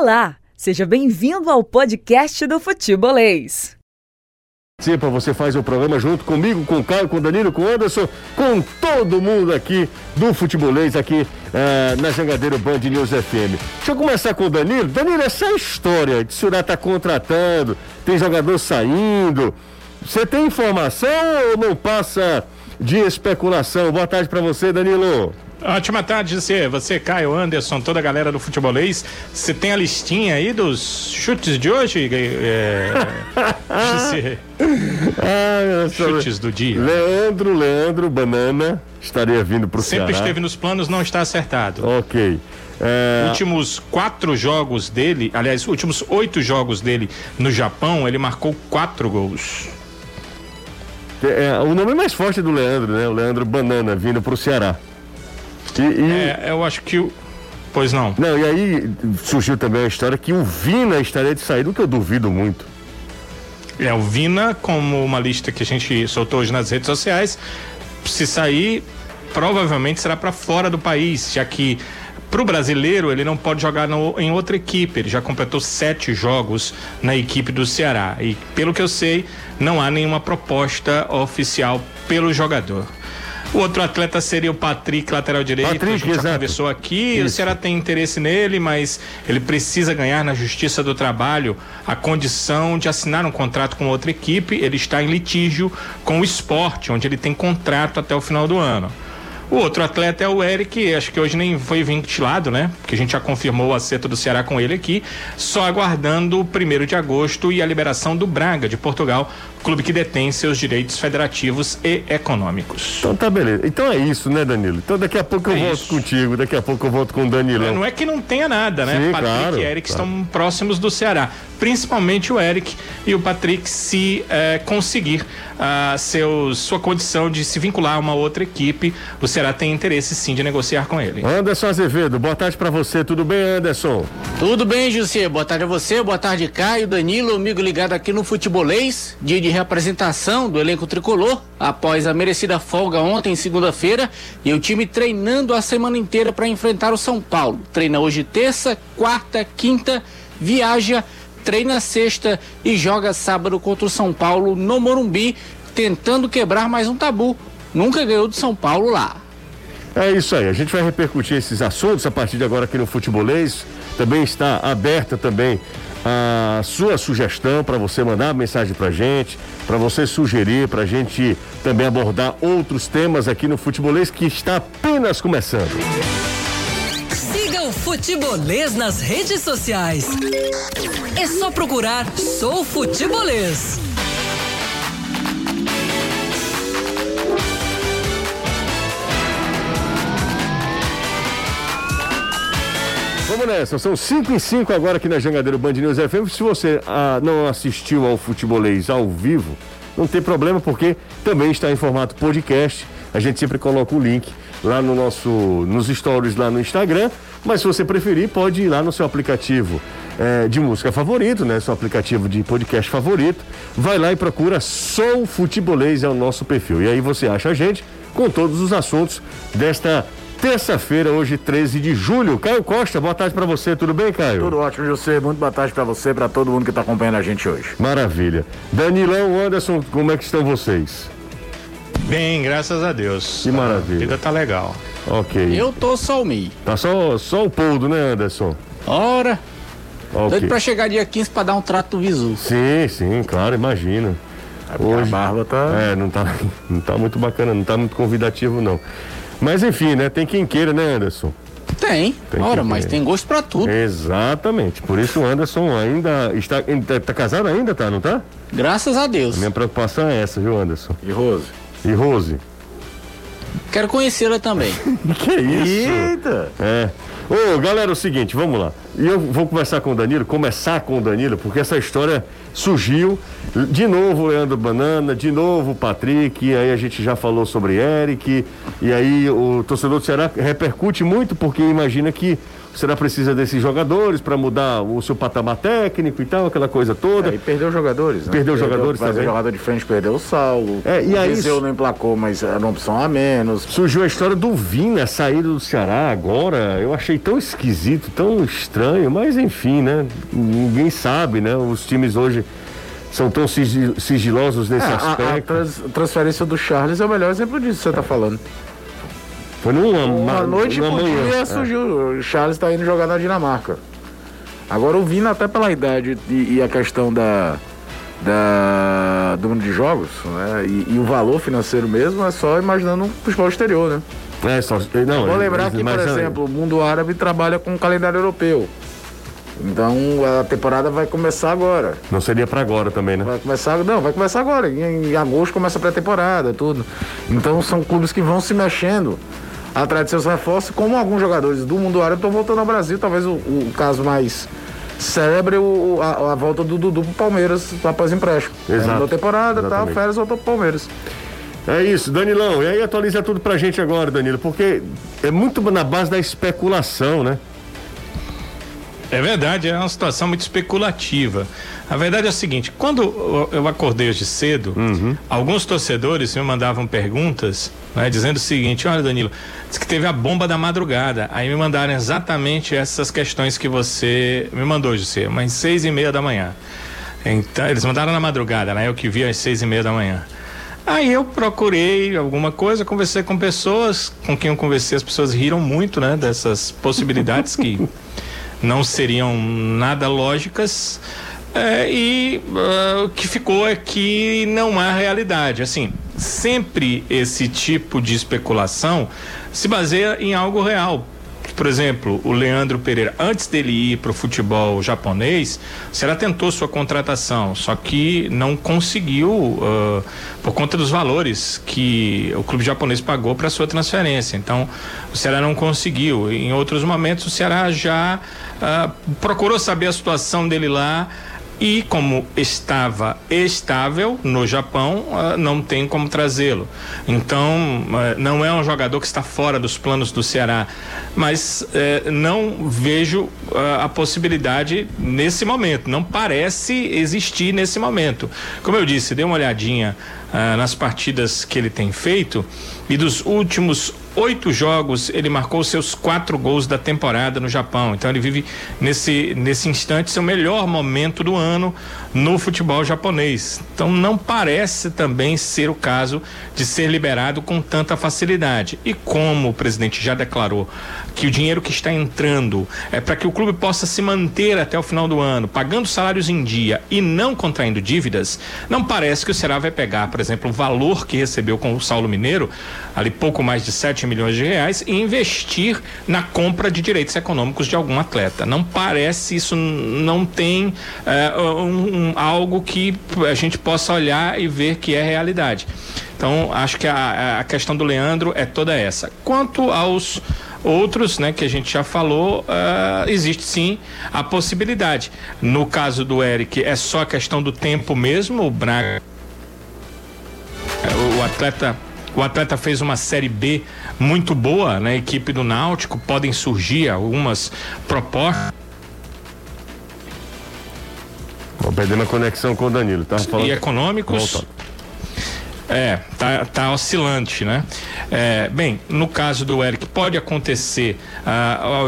Olá, seja bem-vindo ao podcast do Futebolês. Você faz o programa junto comigo, com o Caio, com o Danilo, com o Ederson, com todo mundo aqui do Futebolês, aqui na Jangadeiro Band News FM. Deixa eu começar com o Danilo. Danilo, essa história de Ceará tá contratando, tem jogador saindo, você tem informação ou não passa de especulação? Boa tarde para você, Danilo. Ótima tarde, você, Caio, Anderson, toda a galera do Futebolês. Você tem a listinha aí dos chutes de hoje? Chutes do dia. Leandro Banana estaria vindo pro Ceará. Sempre esteve nos planos, não está acertado. Ok. Últimos 8 jogos dele no Japão, ele marcou 4 gols. O nome mais forte é do Leandro, né? O Leandro Banana vindo pro Ceará. Eu acho que o... Pois não. Não, e aí surgiu também a história que o Vina estaria de saída, o que eu duvido muito. O Vina, como uma lista que a gente soltou hoje nas redes sociais, se sair, provavelmente será para fora do país, já que pro brasileiro ele não pode jogar em outra equipe. Ele já completou 7 jogos na equipe do Ceará. E pelo que eu sei, não há nenhuma proposta oficial pelo jogador. O outro atleta seria o Patrick, lateral direito. Patrick, a gente já conversou aqui. Isso. O Ceará tem interesse nele, mas ele precisa ganhar na Justiça do Trabalho a condição de assinar um contrato com outra equipe. Ele está em litígio com o Sport, onde ele tem contrato até o final do ano. O outro atleta é o Eric, acho que hoje nem foi ventilado, né? Porque a gente já confirmou o acerto do Ceará com ele aqui, só aguardando o 1º de agosto e a liberação do Braga, de Portugal, clube que detém seus direitos federativos e econômicos. Então tá, beleza. Então é isso, né, Danilo? Então daqui a pouco volto contigo, daqui a pouco eu volto com o Danilo. Não é que não tenha nada, né? Sim, Patrick e Eric estão próximos do Ceará, principalmente o Eric e o Patrick, se conseguir sua condição de se vincular a uma outra equipe, o Ceará tem interesse sim de negociar com ele. Anderson Azevedo, boa tarde pra você, tudo bem, Anderson? Tudo bem, José, boa tarde a você, boa tarde, Caio, Danilo, amigo ligado aqui no Futebolês, dia de reapresentação do elenco tricolor, após a merecida folga ontem, segunda-feira, e o time treinando a semana inteira para enfrentar o São Paulo. Treina hoje terça, quarta, quinta, viaja, treina sexta e joga sábado contra o São Paulo no Morumbi, tentando quebrar mais um tabu. Nunca ganhou do São Paulo lá. É isso aí, a gente vai repercutir esses assuntos a partir de agora aqui no Futebolês. Também está aberta também a sua sugestão para você mandar mensagem pra gente, para você sugerir, pra gente também abordar outros temas aqui no Futebolês, que está apenas começando. Siga o Futebolês nas redes sociais. É só procurar Sou Futebolês. Vamos nessa, são 5:05 agora aqui na Jangadeiro Band News FM. Se você não assistiu ao Futebolês ao vivo, não tem problema, porque também está em formato podcast. A gente sempre coloca o link lá no nos stories lá no Instagram, mas se você preferir, pode ir lá no seu aplicativo de música favorito, né? Seu aplicativo de podcast favorito. Vai lá e procura Sou Futebolês, é o nosso perfil. E aí você acha a gente com todos os assuntos desta terça-feira, hoje, 13 de julho. Caio Costa, boa tarde pra você, tudo bem, Caio? Tudo ótimo, José, muito boa tarde pra você, pra todo mundo que tá acompanhando a gente hoje. Maravilha. Danilão, Anderson, como é que estão vocês? Bem, graças a Deus. Que maravilha. A vida tá legal. Ok. Eu tô só o meio. Tá só o poldo, né, Anderson? Ora. Okay. Doido pra chegar dia 15 pra dar um trato no visu. Sim, claro, imagina. Hoje, a barba tá... não tá muito bacana, não tá muito convidativo, não. Mas enfim, né? Tem quem queira, né, Anderson? Tem mas tem gosto pra tudo. Exatamente, por isso o Anderson ainda tá casado ainda, tá? Não tá? Graças a Deus. A minha preocupação é essa, viu, Anderson? E Rose? Quero conhecê-la também. Que isso? Eita! Galera, é o seguinte, vamos lá. E eu vou começar com o Danilo, porque essa história surgiu, de novo o Leandro Banana, de novo o Patrick, e aí a gente já falou sobre Eric, e aí o torcedor do Ceará repercute muito, porque imagina que o Ceará precisa desses jogadores para mudar o seu patamar técnico e tal, aquela coisa toda. É, e perdeu jogadores, né? Perdeu jogadores também. O jogador de frente perdeu o Saulo. É, e aí, o Vizeu não emplacou, mas era uma opção a menos. Surgiu a história do Vina saída do Ceará agora. Eu achei tão esquisito, tão estranho, mas enfim, né? Ninguém sabe, né? Os times hoje são tão sigilosos nesse aspecto. A transferência do Charles é o melhor exemplo disso que você está falando. Foi numa noite por dia surgiu. O Charles está indo jogar na Dinamarca. Agora o Vina, até pela idade e a questão do mundo de jogos, né? E o valor financeiro mesmo é só imaginando um futebol exterior, né? Vou lembrar que, por exemplo, o mundo árabe trabalha com o calendário europeu. Então a temporada vai começar agora. Não seria pra agora também, né? Vai começar agora. Em agosto começa a pré-temporada, tudo. Então são clubes que vão se mexendo atrás de seus reforços, como alguns jogadores do mundo árabe estão voltando ao Brasil. Talvez o caso mais célebre, a volta do Dudu pro Palmeiras após empréstimo. Exato. Temporada, tal, férias, voltou pro Palmeiras. É isso, Danilão. E aí atualiza tudo pra gente agora, Danilo, porque é muito na base da especulação, né? É verdade, é uma situação muito especulativa. A verdade é o seguinte, quando eu acordei hoje cedo, alguns torcedores me mandavam perguntas, né, dizendo o seguinte: olha, Danilo, diz que teve a bomba da madrugada. Aí me mandaram exatamente essas questões que você me mandou hoje cedo, mas 6:30 da manhã. Então, eles mandaram na madrugada, né? Eu que vi às 6:30 da manhã. Aí eu procurei alguma coisa, conversei com pessoas, com quem eu conversei, as pessoas riram muito, né, dessas possibilidades que não seriam nada lógicas, o que ficou é que não há realidade. Assim, sempre esse tipo de especulação se baseia em algo real. Por exemplo, o Leandro Pereira, antes dele ir para o futebol japonês, o Ceará tentou sua contratação, só que não conseguiu por conta dos valores que o clube japonês pagou para sua transferência. Então, o Ceará não conseguiu. Em outros momentos, o Ceará já procurou saber a situação dele lá e, como estava estável no Japão, não tem como trazê-lo. Então, não é um jogador que está fora dos planos do Ceará, mas não vejo a possibilidade nesse momento, não parece existir nesse momento. Como eu disse, dei uma olhadinha nas partidas que ele tem feito, e dos últimos 8 jogos ele marcou seus 4 gols da temporada no Japão. Então ele vive nesse instante seu melhor momento do ano no futebol japonês. Então não parece também ser o caso de ser liberado com tanta facilidade. E como o presidente já declarou que o dinheiro que está entrando é para que o clube possa se manter até o final do ano, pagando salários em dia e não contraindo dívidas, não parece que o Ceará vai pegar, por exemplo, o valor que recebeu com o Saulo Mineiro, ali pouco mais de 7 milhões de reais, e investir na compra de direitos econômicos de algum atleta. Não parece, isso não tem algo que a gente possa olhar e ver que é realidade. Então, acho que a questão do Leandro é toda essa. Quanto aos outros, né, que a gente já falou, existe sim a possibilidade. No caso do Eric, é só a questão do tempo mesmo. O Braga, o atleta fez uma Série B muito boa na equipe do Náutico, podem surgir algumas propostas. Estou perdendo a conexão com o Danilo, tá falando. E econômicos. Volta. Tá oscilante, né? Bem, no caso do Eric, pode acontecer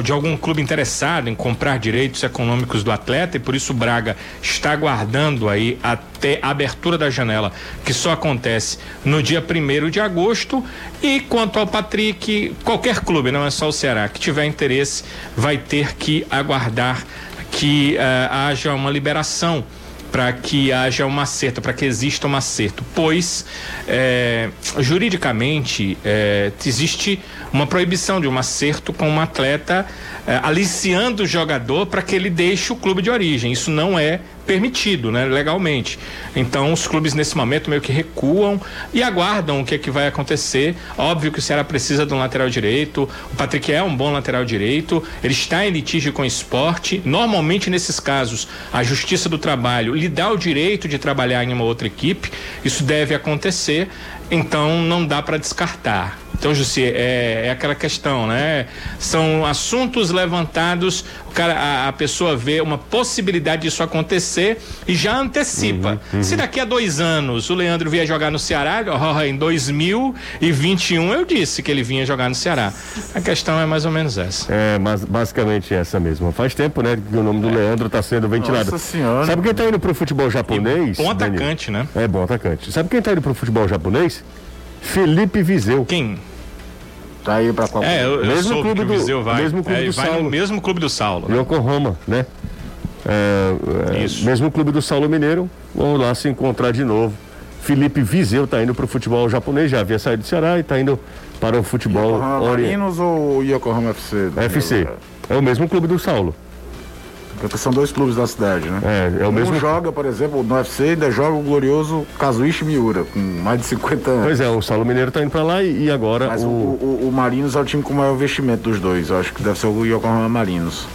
de algum clube interessado em comprar direitos econômicos do atleta, e por isso o Braga está aguardando aí até a abertura da janela, que só acontece no dia 1º de agosto. E quanto ao Patrick, qualquer clube, não é só o Ceará, que tiver interesse, vai ter que aguardar que haja uma liberação, para que haja um acerto, para que exista um acerto, pois juridicamente existe uma proibição de um acerto com um atleta, aliciando o jogador para que ele deixe o clube de origem. Isso não é permitido, né, legalmente. Então os clubes nesse momento meio que recuam e aguardam o que é que vai acontecer. Óbvio que o Ceará precisa de um lateral direito, o Patrick é um bom lateral direito, ele está em litígio com o Sport. Normalmente nesses casos a Justiça do Trabalho lhe dá o direito de trabalhar em uma outra equipe, isso deve acontecer. Então não dá para descartar. Então, Jussi, é aquela questão, né? São assuntos levantados, a pessoa vê uma possibilidade disso acontecer e já antecipa. Uhum. Se daqui a 2 anos o Leandro vier jogar no Ceará, em 2021 eu disse que ele vinha jogar no Ceará. A questão é mais ou menos essa. É, mas basicamente essa mesmo. Faz tempo, né, que o nome do Leandro está sendo ventilado. Nossa Senhora. Sabe quem está indo pro futebol japonês? Bom atacante, Daniel? Né? É, bom atacante. Sabe quem está indo pro futebol japonês? Felipe Vizeu. Quem? Tá aí pra qual? É, eu soube clube que o Vizeu vai. Mesmo clube do Saulo. Mesmo clube do Saulo. Né? Yokohama, né? Isso. Mesmo clube do Saulo Mineiro. Vão lá se encontrar de novo. Felipe Vizeu tá indo pro futebol japonês, já havia saído do Ceará e tá indo para o futebol oriental. Ou Yokohama FC? FC. É o mesmo clube do Saulo. Porque são 2 clubes da cidade, né? É o mesmo. Um joga, por exemplo, no UFC, ainda joga o glorioso Kazuichi Miura, com mais de 50 anos. Pois é, o Saulo Mineiro tá indo pra lá e agora. Mas o Marinos é o time com o maior investimento dos dois. Eu acho que deve ser o Yokohama Marinos.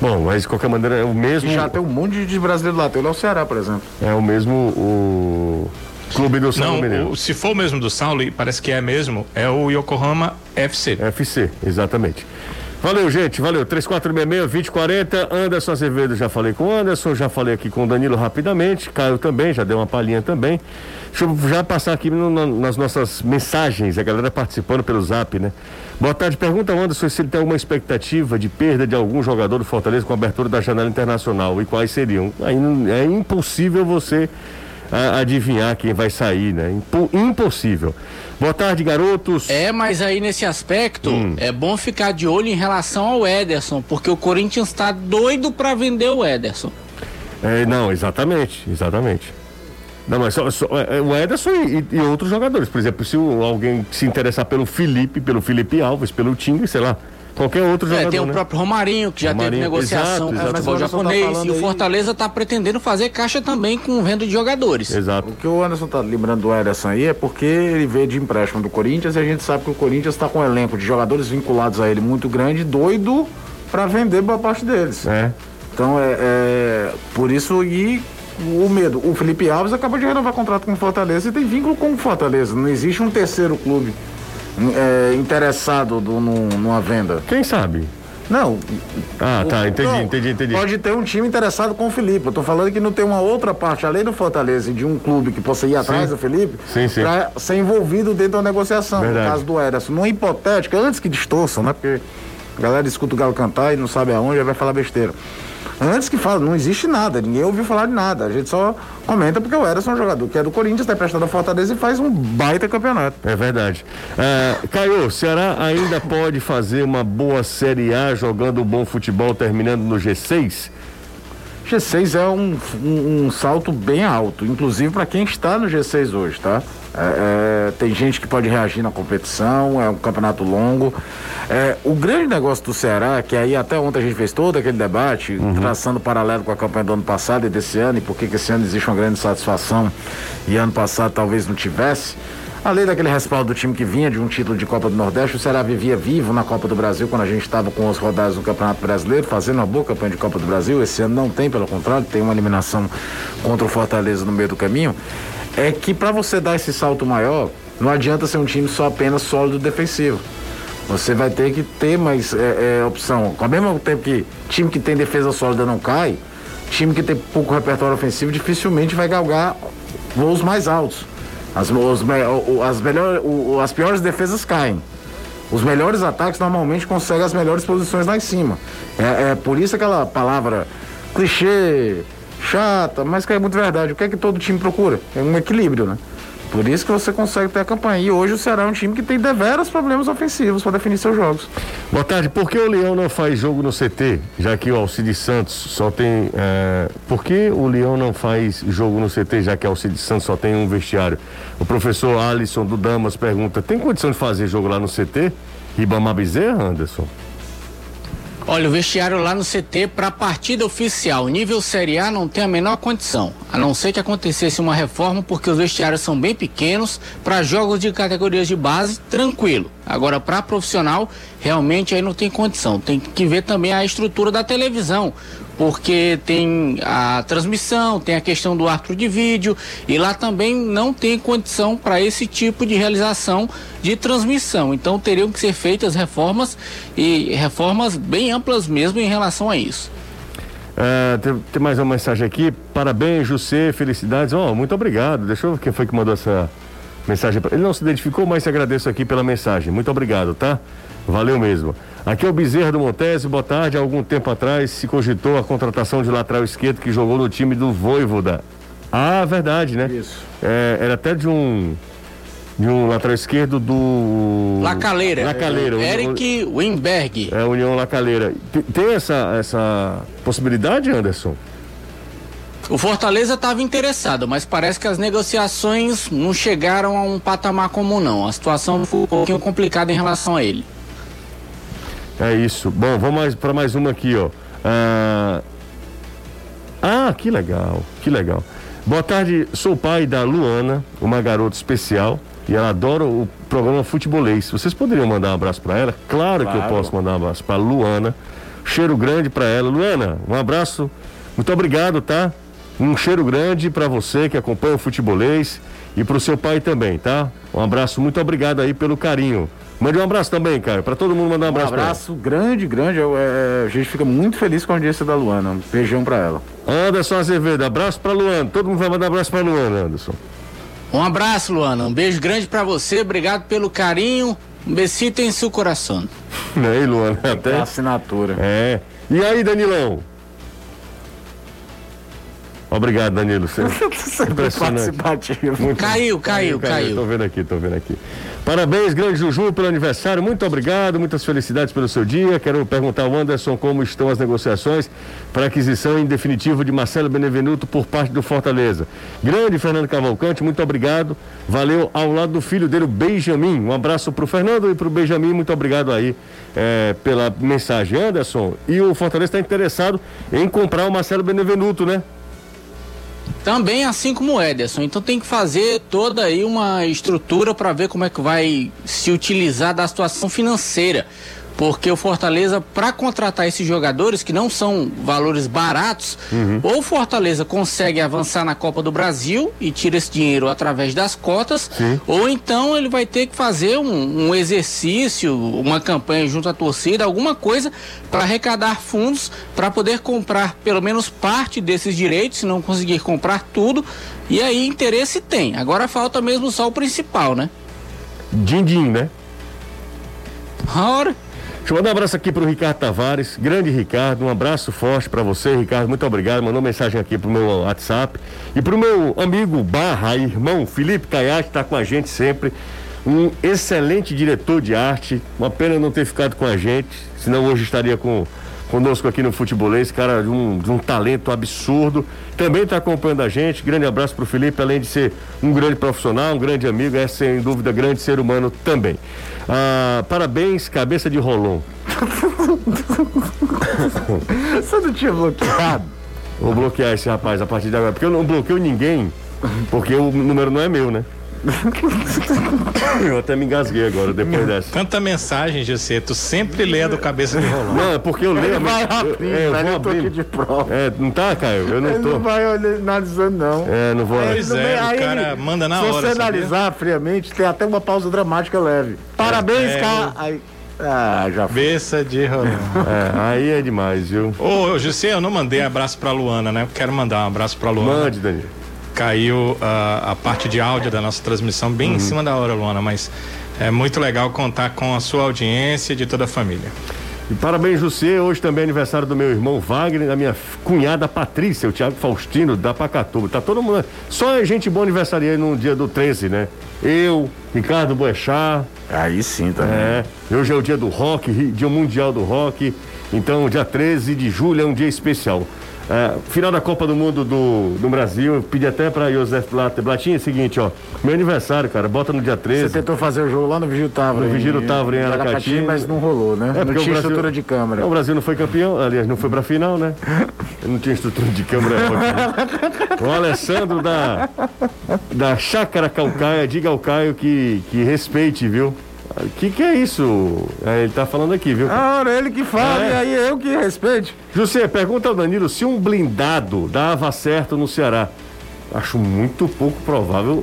Bom, mas de qualquer maneira é o mesmo. E já tem um monte de brasileiro lá, tem lá o Ceará, por exemplo. É o mesmo. Clube do Saulo Mineiro. Se for o mesmo do Saulo, e parece que é mesmo, é o Yokohama FC. FC, exatamente. Valeu, gente, valeu, 3466-2040, Anderson Azevedo, já falei com o Anderson, já falei aqui com o Danilo rapidamente, Caio também, já deu uma palhinha também. Deixa eu já passar aqui nas nossas mensagens, a galera participando pelo Zap, né? Boa tarde, pergunta ao Anderson se ele tem alguma expectativa de perda de algum jogador do Fortaleza com a abertura da janela internacional, e quais seriam? Aí é impossível você adivinhar quem vai sair, né? Impossível. Boa tarde, garotos. Mas aí nesse aspecto, é bom ficar de olho em relação ao Ederson, porque o Corinthians tá doido pra vender o Ederson. Não, exatamente. Não, mas o Ederson e outros jogadores, por exemplo, se alguém se interessar pelo Felipe Alves, pelo Tinga, sei lá, qualquer outro jogador, tem o próprio Romarinho, que já teve negociação com o futebol japonês, e o Fortaleza está pretendendo fazer caixa também com venda de jogadores. Exato. O que o Anderson está lembrando do Ederson aí é porque ele veio de empréstimo do Corinthians, e a gente sabe que o Corinthians está com um elenco de jogadores vinculados a ele muito grande, doido para vender boa parte deles. Então por isso e o medo. O Felipe Alves acaba de renovar contrato com o Fortaleza e tem vínculo com o Fortaleza. Não existe um terceiro clube interessado numa venda. Quem sabe? Não. Tá, entendi. Pode ter um time interessado com o Felipe. Eu tô falando que não tem uma outra parte, além do Fortaleza, de um clube que possa ir atrás do Felipe, para ser envolvido dentro da negociação. Verdade. No caso do Ederson, numa hipotética, antes que distorçam, né? Porque a galera escuta o Galo cantar e não sabe aonde, já vai falar besteira. Antes que fala, não existe nada, ninguém ouviu falar de nada. A gente só comenta porque o Ederson é um jogador que é do Corinthians, está emprestado ao Fortaleza e faz um baita campeonato. É verdade. Caio, Ceará ainda pode fazer uma boa Série A jogando bom futebol, terminando no G6? G6 é um salto bem alto, inclusive para quem está no G6 hoje, tá? Tem gente que pode reagir na competição, é um campeonato longo. O grande negócio do Ceará, que aí até ontem a gente fez todo aquele debate, traçando paralelo com a campanha do ano passado e desse ano, e por que esse ano existe uma grande satisfação e ano passado talvez não tivesse, além daquele respaldo do time que vinha de um título de Copa do Nordeste, o Ceará vivia vivo na Copa do Brasil quando a gente estava com 11 rodadas no Campeonato Brasileiro, fazendo uma boa campanha de Copa do Brasil. Esse ano não tem, pelo contrário, tem uma eliminação contra o Fortaleza no meio do caminho. É que para você dar esse salto maior, não adianta ser um time só apenas sólido defensivo. Você vai ter que ter mais opção. Ao mesmo tempo que time que tem defesa sólida não cai, time que tem pouco repertório ofensivo dificilmente vai galgar voos mais altos. As piores defesas caem. Os melhores ataques normalmente conseguem as melhores posições lá em cima. Por isso aquela palavra clichê, chata, mas que é muito verdade. O que é que todo time procura? É um equilíbrio, né? Por isso que você consegue ter a campanha. E hoje o Ceará é um time que tem deveras problemas ofensivos para definir seus jogos. Boa tarde. Por que o Leão não faz jogo no CT? Já que o Alcides Santos só tem... Por que o Leão não faz jogo no CT, já que o Alcides Santos só tem um vestiário? O professor Alisson do Damas pergunta, tem condição de fazer jogo lá no CT? Ribamar Bezerra, Anderson? Olha, o vestiário lá no CT para a partida oficial, nível Série A, não tem a menor condição, a não ser que acontecesse uma reforma, porque os vestiários são bem pequenos. Para jogos de categorias de base, tranquilo. Agora, para profissional, realmente aí não tem condição. Tem que ver também a estrutura da televisão, porque tem a transmissão, tem a questão do árbitro de vídeo, e lá também não tem condição para esse tipo de realização de transmissão. Então teriam que ser feitas reformas, e reformas bem amplas mesmo em relação a isso. Tem mais uma mensagem aqui. Parabéns, José, felicidades. Muito obrigado. Deixa eu ver quem foi que mandou essa mensagem. Ele não se identificou, mas agradeço aqui pela mensagem. Muito obrigado, tá? Valeu mesmo. Aqui é o Bezerra do Montese, boa tarde. Há algum tempo atrás se cogitou a contratação de lateral esquerdo que jogou no time do Vojvoda. Ah, verdade, né? Isso. Era até de um lateral esquerdo do... La Calera. La Calera. Eric Wimberg. União La Calera. Tem essa possibilidade, Anderson? O Fortaleza estava interessado, mas parece que as negociações não chegaram a um patamar comum, não. A situação ficou um pouquinho complicada em relação a ele. É isso. Bom, vamos para mais uma aqui, ó. Que legal, que legal. Boa tarde, sou pai da Luana, uma garota especial, e ela adora o programa Futebolês. Vocês poderiam mandar um abraço para ela? Claro que eu posso mandar um abraço para Luana. Cheiro grande para ela. Luana, um abraço. Muito obrigado, tá? Um cheiro grande para você que acompanha o Futebolês e para o seu pai também, tá? Um abraço, muito obrigado aí pelo carinho. Mande um abraço também, cara, para todo mundo mandar um abraço. Um abraço grande. A gente fica muito feliz com a audiência da Luana. Um beijão para ela. Anderson Azevedo, abraço para Luana. Todo mundo vai mandar um abraço para Luana, Anderson. Um abraço, Luana. Um beijo grande para você. Obrigado pelo carinho. Um besito em seu coração. E aí, Luana? Até a assinatura. E aí, Danilão? Obrigado, Danilo. Você participativo. Muito... Caiu. Tô vendo aqui. Parabéns, grande Juju, pelo aniversário. Muito obrigado, muitas felicidades pelo seu dia. Quero perguntar ao Anderson como estão as negociações para aquisição em definitivo de Marcelo Benevenuto por parte do Fortaleza. Grande Fernando Cavalcante, muito obrigado. Valeu, ao lado do filho dele, o Benjamin. Um abraço pro Fernando e pro Benjamin. Muito obrigado aí pela mensagem, Anderson. E o Fortaleza está interessado em comprar o Marcelo Benevenuto, né? Também, assim como o Ederson. Então tem que fazer toda aí uma estrutura para ver como é que vai se utilizar da situação financeira, porque o Fortaleza, para contratar esses jogadores, que não são valores baratos, ou o Fortaleza consegue avançar na Copa do Brasil e tira esse dinheiro através das cotas, sim, ou então ele vai ter que fazer um exercício, uma campanha junto à torcida, alguma coisa para arrecadar fundos, para poder comprar pelo menos parte desses direitos, se não conseguir comprar tudo, e aí interesse tem. Agora falta mesmo só o principal, né? Din-din, né? Ora... Deixa eu mandar um abraço aqui pro Ricardo Tavares, grande Ricardo, um abraço forte para você, Ricardo, muito obrigado, mandou mensagem aqui pro meu WhatsApp, e pro meu amigo irmão Felipe Caiate, tá com a gente sempre, um excelente diretor de arte, uma pena não ter ficado com a gente, senão hoje estaria conosco aqui no Futebolês, cara de um talento absurdo, também tá acompanhando a gente, grande abraço pro Felipe, além de ser um grande profissional, um grande amigo, é sem dúvida grande ser humano também. Parabéns, cabeça de Rolon. Você não tinha bloqueado? Vou bloquear esse rapaz a partir de agora, porque eu não bloqueio ninguém, porque o número não é meu, né? Eu até me engasguei agora, depois dessa. Tanta mensagem, José, tu sempre lê a do cabeça de Rolon. Não, é porque eu leio. Ele vai abrir, eu tô aqui de prova. Não tá, Caio? Eu não tô. Ele não vai analisando, não. Não vou. Pois o cara ele, manda na hora. Se você analisar friamente, tem até uma pausa dramática leve. Parabéns, cara. Já foi. Cabeça de Rolon. Aí é demais, viu? Ô, José, eu não mandei abraço pra Luana, né? Eu quero mandar um abraço pra Luana. Mande, Danilo. Caiu a parte de áudio da nossa transmissão bem em cima da hora, Luana, mas é muito legal contar com a sua audiência e de toda a família. E parabéns, José, hoje também é aniversário do meu irmão Wagner, da minha cunhada Patrícia, o Thiago Faustino da Pacatuba, tá todo mundo, só gente boa aniversariando no dia do 13, né? Eu, Ricardo Boechat. Aí sim, tá. Hoje é o dia do rock, dia mundial do rock, então dia 13 de julho é um dia especial. Final da Copa do Mundo do Brasil, eu pedi até pra Josef Blatinha, é o seguinte, ó, meu aniversário, cara, bota no dia 13. Você tentou fazer o jogo lá no Vigílio Távora. No Vigílio Távora em Aracati, mas não rolou, né? Não tinha estrutura de câmera. O Brasil não foi campeão, aliás, não foi pra final, né? Não tinha estrutura de câmera. O Alessandro da Chácara Calcaia, diga ao Caio que respeite, viu? O que é isso? É, ele tá falando aqui, viu? Ah, ele que fala, e aí eu que respeito. José, pergunta ao Danilo se um blindado dava certo no Ceará. Acho muito pouco provável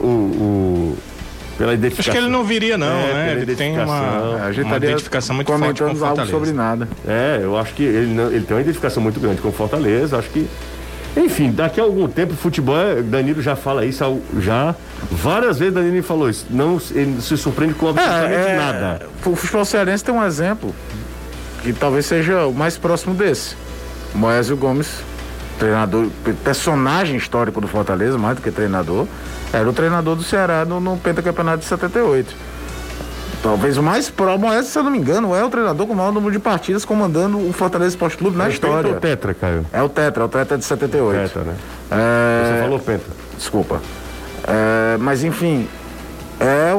pela identificação. Acho que ele não viria, não, né? Ele tem uma identificação muito forte com o Fortaleza. Algo sobre nada. É, eu acho que ele tem uma identificação muito grande com o Fortaleza, acho que... Enfim, daqui a algum tempo, futebol, Danilo já fala isso, já várias vezes Danilo falou isso, não, ele se surpreende com absolutamente nada. O futebol cearense tem um exemplo que talvez seja o mais próximo desse. Moésio Gomes, treinador, personagem histórico do Fortaleza, mais do que treinador, era o treinador do Ceará no pentacampeonato de 78. Talvez o mais próximo, Moésio, se eu não me engano, é o treinador com o maior número de partidas comandando o Fortaleza Esporte Clube na história. É o Tetra, Caio. É o Tetra de 78. Tetra, né? Você falou Penta. Desculpa. Mas, enfim, é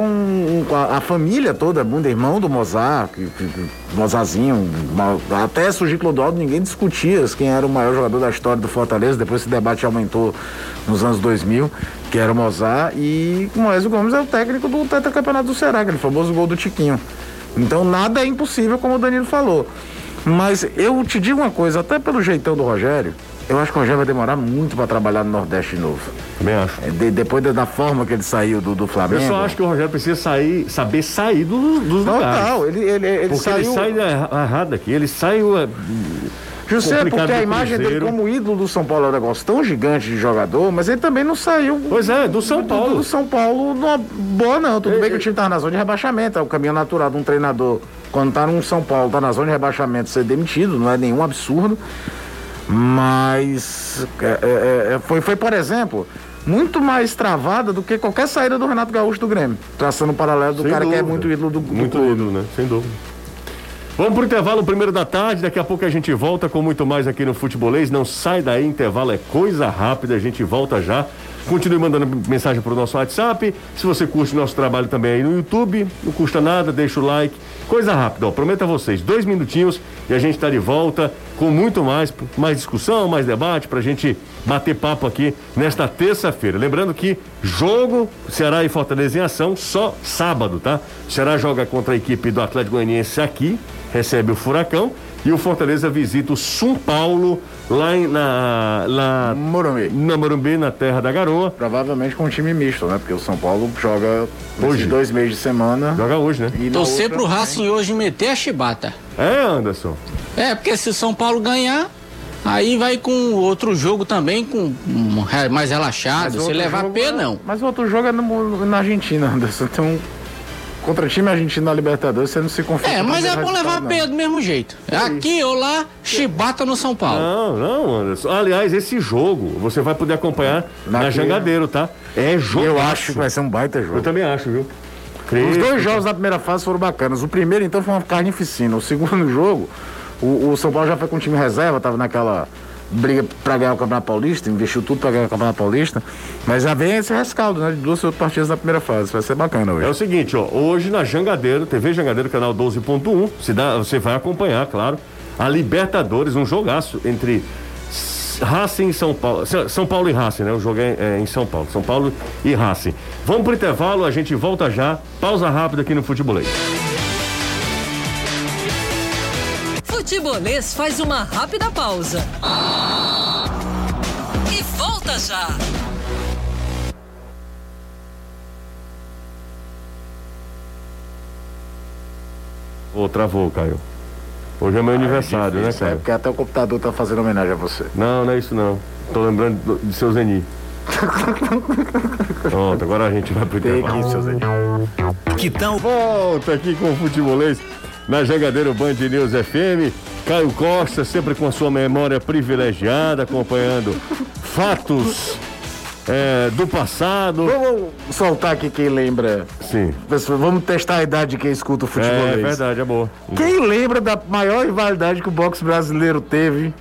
a família toda, irmão do Mozart, Mozarzinho, até surgir Clodoaldo, ninguém discutia quem era o maior jogador da história do Fortaleza, depois esse debate aumentou nos anos 2000, que era o Mozart, e o Moésio Gomes é o técnico do tetracampeonato do Ceará, aquele famoso gol do Tiquinho. Então nada é impossível, como o Danilo falou. Mas eu te digo uma coisa, até pelo jeitão do Rogério, eu acho que o Rogério vai demorar muito para trabalhar no Nordeste de novo. Também acho. Depois da forma que ele saiu do Flamengo. Eu só acho que o Rogério precisa saber sair dos lugares. Não, ele saiu... Porque ele sai errado aqui, ele saiu... José, porque a imagem dele como ídolo do São Paulo é um negócio tão gigante de jogador, mas ele também não saiu. Pois é, do São Paulo. Do São Paulo, não é boa não. Tudo bem que o time tá na zona de rebaixamento, é o caminho natural de um treinador. Quando tá num São Paulo, tá na zona de rebaixamento, ser demitido, não é nenhum absurdo. Mas foi, por exemplo, muito mais travada do que qualquer saída do Renato Gaúcho do Grêmio, traçando um paralelo do sem cara dúvida. Que é muito ídolo do muito clube. Ídolo, né? Sem dúvida. Vamos pro intervalo, 13h, daqui a pouco a gente volta com muito mais aqui no Futebolês. Não sai daí, intervalo é coisa rápida, a gente volta já. Continue mandando mensagem pro nosso WhatsApp. Se você curte o nosso trabalho também aí no YouTube, não custa nada, deixa o like. Coisa rápida, ó, prometo a vocês, 2 minutinhos e a gente tá de volta com muito mais discussão, mais debate pra gente bater papo aqui nesta terça-feira. Lembrando que jogo Ceará e Fortaleza em ação só sábado, tá? O Ceará joga contra a equipe do Atlético Goianiense aqui, recebe o Furacão e o Fortaleza visita o São Paulo lá na Morumbi. Na Morumbi, na terra da garoa. Provavelmente com um time misto, né? Porque o São Paulo joga hoje 2 meses de semana. Joga hoje, né? Torcer pro Racing hoje meter a chibata. É, Anderson? É, porque se o São Paulo ganhar, aí vai com outro jogo também, com mais relaxado. Se levar P, não. Mas o outro jogo é na Argentina, Anderson. Então... Contra time argentino na Libertadores, você não se confia. Mas é bom levar a peia do mesmo jeito. Aqui ou lá, chibata no São Paulo. Não, Anderson. Aliás, esse jogo você vai poder acompanhar na Jangadeiro, tá? É jogo. Eu acho que vai ser um baita jogo. Eu também acho, viu? Creio. Os 2 jogos da primeira fase foram bacanas. O primeiro, então, foi uma carnificina. O segundo jogo, o São Paulo já foi com o time reserva, tava naquela briga pra ganhar o Campeonato Paulista, investiu tudo pra ganhar o Campeonato Paulista, mas já vem esse rescaldo, né, de 2 partidas na primeira fase, vai ser bacana hoje. É o seguinte, ó, hoje na Jangadeiro, TV Jangadeiro, canal 12.1, você vai acompanhar, claro, a Libertadores, um jogaço entre Racing e São Paulo, São Paulo e Racing, né, o jogo é em São Paulo, São Paulo e Racing. Vamos pro intervalo, a gente volta já, pausa rápida aqui no Futebolês. Futebolês faz uma rápida pausa e volta já. Travou, Caio. Hoje é meu aniversário, difícil, né, Caio? É porque até o computador tá fazendo homenagem a você. Não, não é isso não. Tô lembrando de seu Zeni. Pronto, agora a gente vai pro intervalo. Seu Zeni. Que tal? Volta aqui com o Futebolês na Jangadeiro Band News FM. Caio Costa, sempre com a sua memória privilegiada, acompanhando fatos do passado. Vamos soltar aqui quem lembra. Sim. Pessoal, vamos testar a idade de quem escuta o futebolês. É verdade, é boa. Quem lembra da maior rivalidade que o boxe brasileiro teve,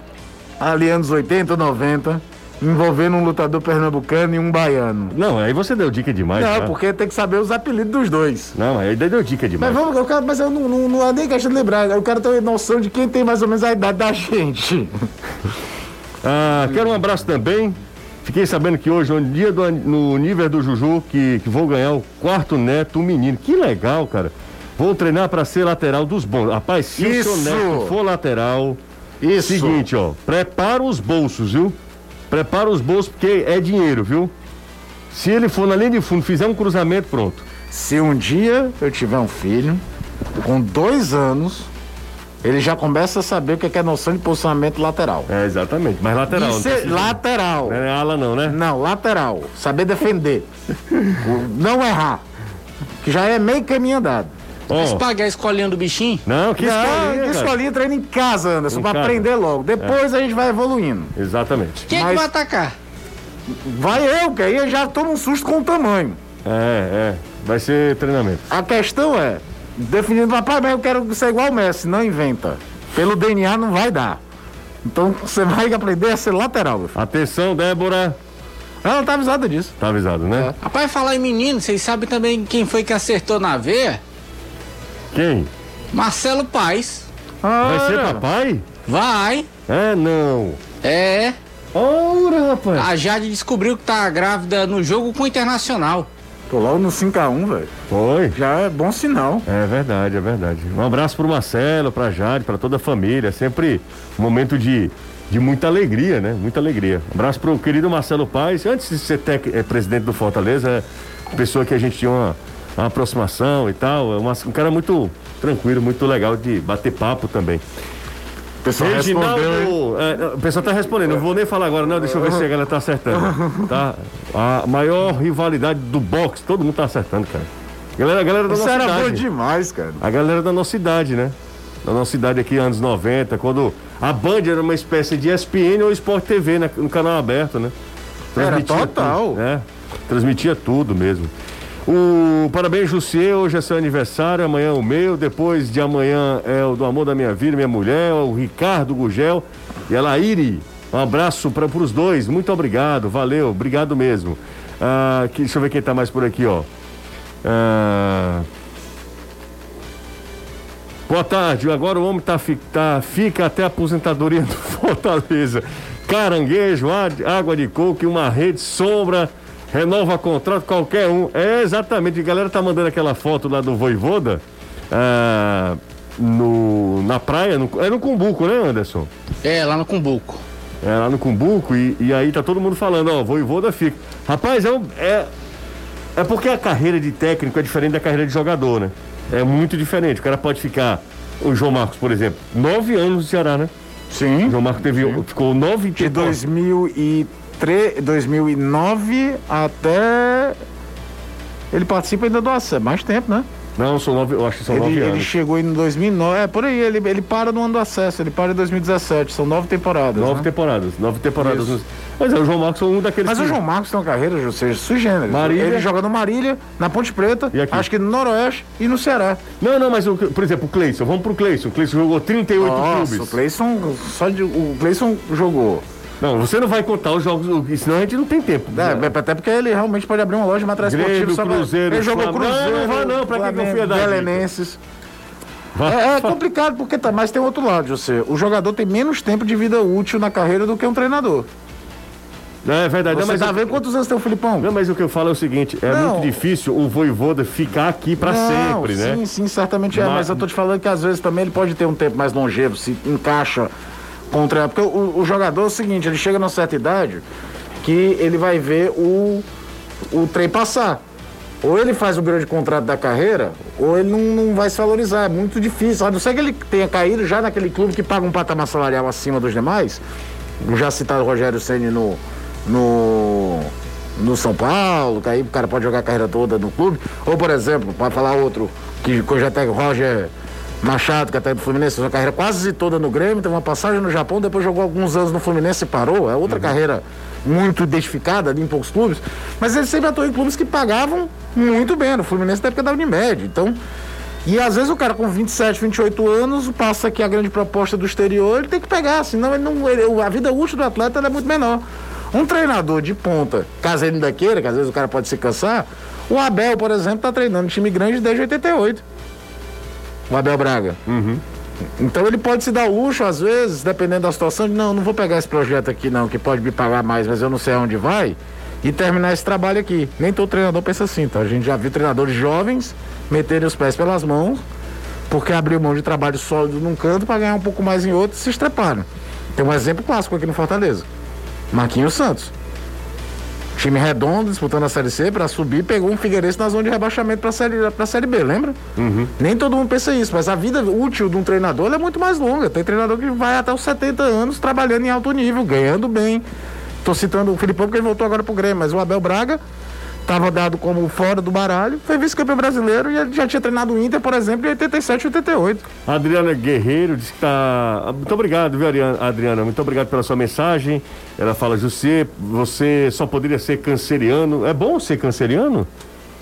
ali anos 80, 90, envolvendo um lutador pernambucano e um baiano? Não, aí você deu dica demais. Não, tá? Porque tem que saber os apelidos dos dois. Não, aí deu dica demais. Mas eu não é nem questão de lembrar. Eu quero ter noção de quem tem mais ou menos a idade da gente. Quero um abraço também. Fiquei sabendo que hoje, no nível do Juju, que vou ganhar o 4º neto, um menino. Que legal, cara. Vou treinar para ser lateral dos bons. Rapaz, se isso. O seu Neto for lateral, isso. Seguinte, ó, prepara os bolsos, viu? Prepara os bolsos porque é dinheiro, viu? Se ele for na linha de fundo, fizer um cruzamento, pronto. Se um dia eu tiver um filho, com 2 anos, ele já começa a saber o que é a noção de posicionamento lateral. É, exatamente, mas lateral. Não ser lateral. Não é ala não, né? Não, lateral. Saber defender. Não errar. Que já é meio caminho andado. Mas pagar a escolinha do bichinho? Não, que escolinha. Escolinha treina em casa, Anderson, pra aprender logo. Depois a gente vai evoluindo. Exatamente. Quem é que vai atacar? Vai eu, que aí eu já tomo um susto com o tamanho. É. Vai ser treinamento. A questão é, definindo, papai, mas eu quero ser igual o Messi. Não inventa. Pelo DNA não vai dar. Então você vai aprender a ser lateral, meu filho. Atenção, Débora. Ela tá avisada disso. Tá avisado, né? É. Rapaz, falar em menino, vocês sabem também quem foi que acertou na veia? Quem? Marcelo Paes. Ah, vai ser papai? Vai. É, não. É. Ora, rapaz. A Jade descobriu que tá grávida no jogo com o Internacional. Tô logo no 5-1, velho. Foi. Já é bom sinal. É verdade, é verdade. Um abraço pro Marcelo, pra Jade, pra toda a família. É sempre um momento de muita alegria, né? Muita alegria. Um abraço pro querido Marcelo Paes. Antes de ser presidente do Fortaleza, é pessoa que a gente tinha uma aproximação e tal. Um cara muito tranquilo, muito legal de bater papo também. O pessoal respondeu, o pessoal tá respondendo, não vou nem falar agora não, deixa eu ver se a galera tá acertando, tá? A maior rivalidade do boxe, todo mundo tá acertando, cara. A galera da nossa idade. Isso era bom demais, cara. A galera da nossa idade, né? Da nossa idade aqui, anos 90, quando a Band era uma espécie de ESPN ou Sport TV, né? No canal aberto, né? Transmitia era total. Tudo, né? Transmitia tudo mesmo. Parabéns, Jussiê, hoje é seu aniversário, amanhã é o meu, depois de amanhã é o do amor da minha vida, minha mulher, o Ricardo Gugel e a Laíri. Um abraço para os dois, muito obrigado, valeu, obrigado mesmo. Deixa eu ver quem tá mais por aqui, ó. Boa tarde, agora o homem fica até a aposentadoria do Fortaleza. Caranguejo, água de coco e uma rede sombra. Renova contrato, qualquer um. É, exatamente. A galera tá mandando aquela foto lá do Voivoda na praia. É no Cumbuco, né, Anderson? É, lá no Cumbuco. É, lá no Cumbuco. E aí tá todo mundo falando, ó, Voivoda fica. Rapaz, é porque a carreira de técnico é diferente da carreira de jogador, né? É muito diferente. O cara pode ficar... O João Marcos, por exemplo, 9 anos no Ceará, né? Sim. O João Marcos ficou 9... De 2009 até... Ele participa ainda do ACE, mais tempo, né? Não, são 9, eu acho que são 9 anos. Ele chegou em 2009, por aí, ele para no ano do acesso, ele para em 2017, são 9 temporadas. 9 temporadas. Isso. Mas o João Marcos é um daqueles... Mas o João Marcos tem uma carreira, ou seja, sui generis. Ele joga no Marília, na Ponte Preta, acho que no Noroeste e no Ceará. Não, mas, por exemplo, o Cleison, vamos pro Cleison. O Cleison jogou 38 clubes. Nossa, o Cleison jogou... Não, você não vai contar os jogos, senão a gente não tem tempo. É, né? Até porque ele realmente pode abrir uma loja de materiais esportivos. Cruzeiro, ele jogou Cruzeiro. Não, vai não, pra quem confia da Belenenses. É complicado, porque tá, mas tem outro lado, José. O jogador tem menos tempo de vida útil na carreira do que um treinador. É verdade. Você tá vendo quantos anos tem o Filipão? Não, mas o que eu falo é o seguinte, muito difícil o Voivoda ficar aqui pra sempre, né? Sim, certamente é, mas eu tô te falando que às vezes também ele pode ter um tempo mais longevo, se encaixa. Porque o jogador é o seguinte, ele chega numa certa idade que ele vai ver o trem passar. Ou ele faz o grande contrato da carreira, ou ele não vai se valorizar, é muito difícil. A não ser que ele tenha caído já naquele clube que paga um patamar salarial acima dos demais, como já citado o Rogério Ceni no São Paulo, que aí o cara pode jogar a carreira toda no clube. Ou, por exemplo, para falar outro, que já tem o Roger... Machado, que até do Fluminense, fez uma carreira quase toda no Grêmio, teve uma passagem no Japão, depois jogou alguns anos no Fluminense e parou. É outra carreira muito identificada ali em poucos clubes. Mas ele sempre atuou em clubes que pagavam muito bem. No Fluminense da época da Unimed. Então, e às vezes o cara com 27, 28 anos passa aqui a grande proposta do exterior, ele tem que pegar, senão a vida útil do atleta é muito menor. Um treinador de ponta, caso ele ainda queira, que às vezes o cara pode se cansar, o Abel, por exemplo, está treinando um time grande desde 88. O Abel Braga. Uhum. Então ele pode se dar luxo, às vezes, dependendo da situação, de não vou pegar esse projeto aqui não, que pode me pagar mais, mas eu não sei aonde vai, e terminar esse trabalho aqui. Nem todo treinador pensa assim, tá? A gente já viu treinadores jovens meterem os pés pelas mãos, porque abriu mão de trabalho sólido num canto para ganhar um pouco mais em outro e se estreparam. Tem um exemplo clássico aqui no Fortaleza. Marquinhos Santos. Time redondo, disputando a Série C para subir, pegou um Figueirense na zona de rebaixamento para a Série B, lembra? Uhum. Nem todo mundo pensa isso, mas a vida útil de um treinador é muito mais longa. Tem treinador que vai até os 70 anos trabalhando em alto nível, ganhando bem. Estou citando o Filipão porque ele voltou agora pro Grêmio, mas o Abel Braga estava dado como fora do baralho, foi vice-campeão brasileiro e ele já tinha treinado o Inter, por exemplo, em 87 e 88. Adriana Guerreiro disse que tá... Muito obrigado, viu, Adriana? Muito obrigado pela sua mensagem. Ela fala, José, você só poderia ser canceriano. É bom ser canceriano?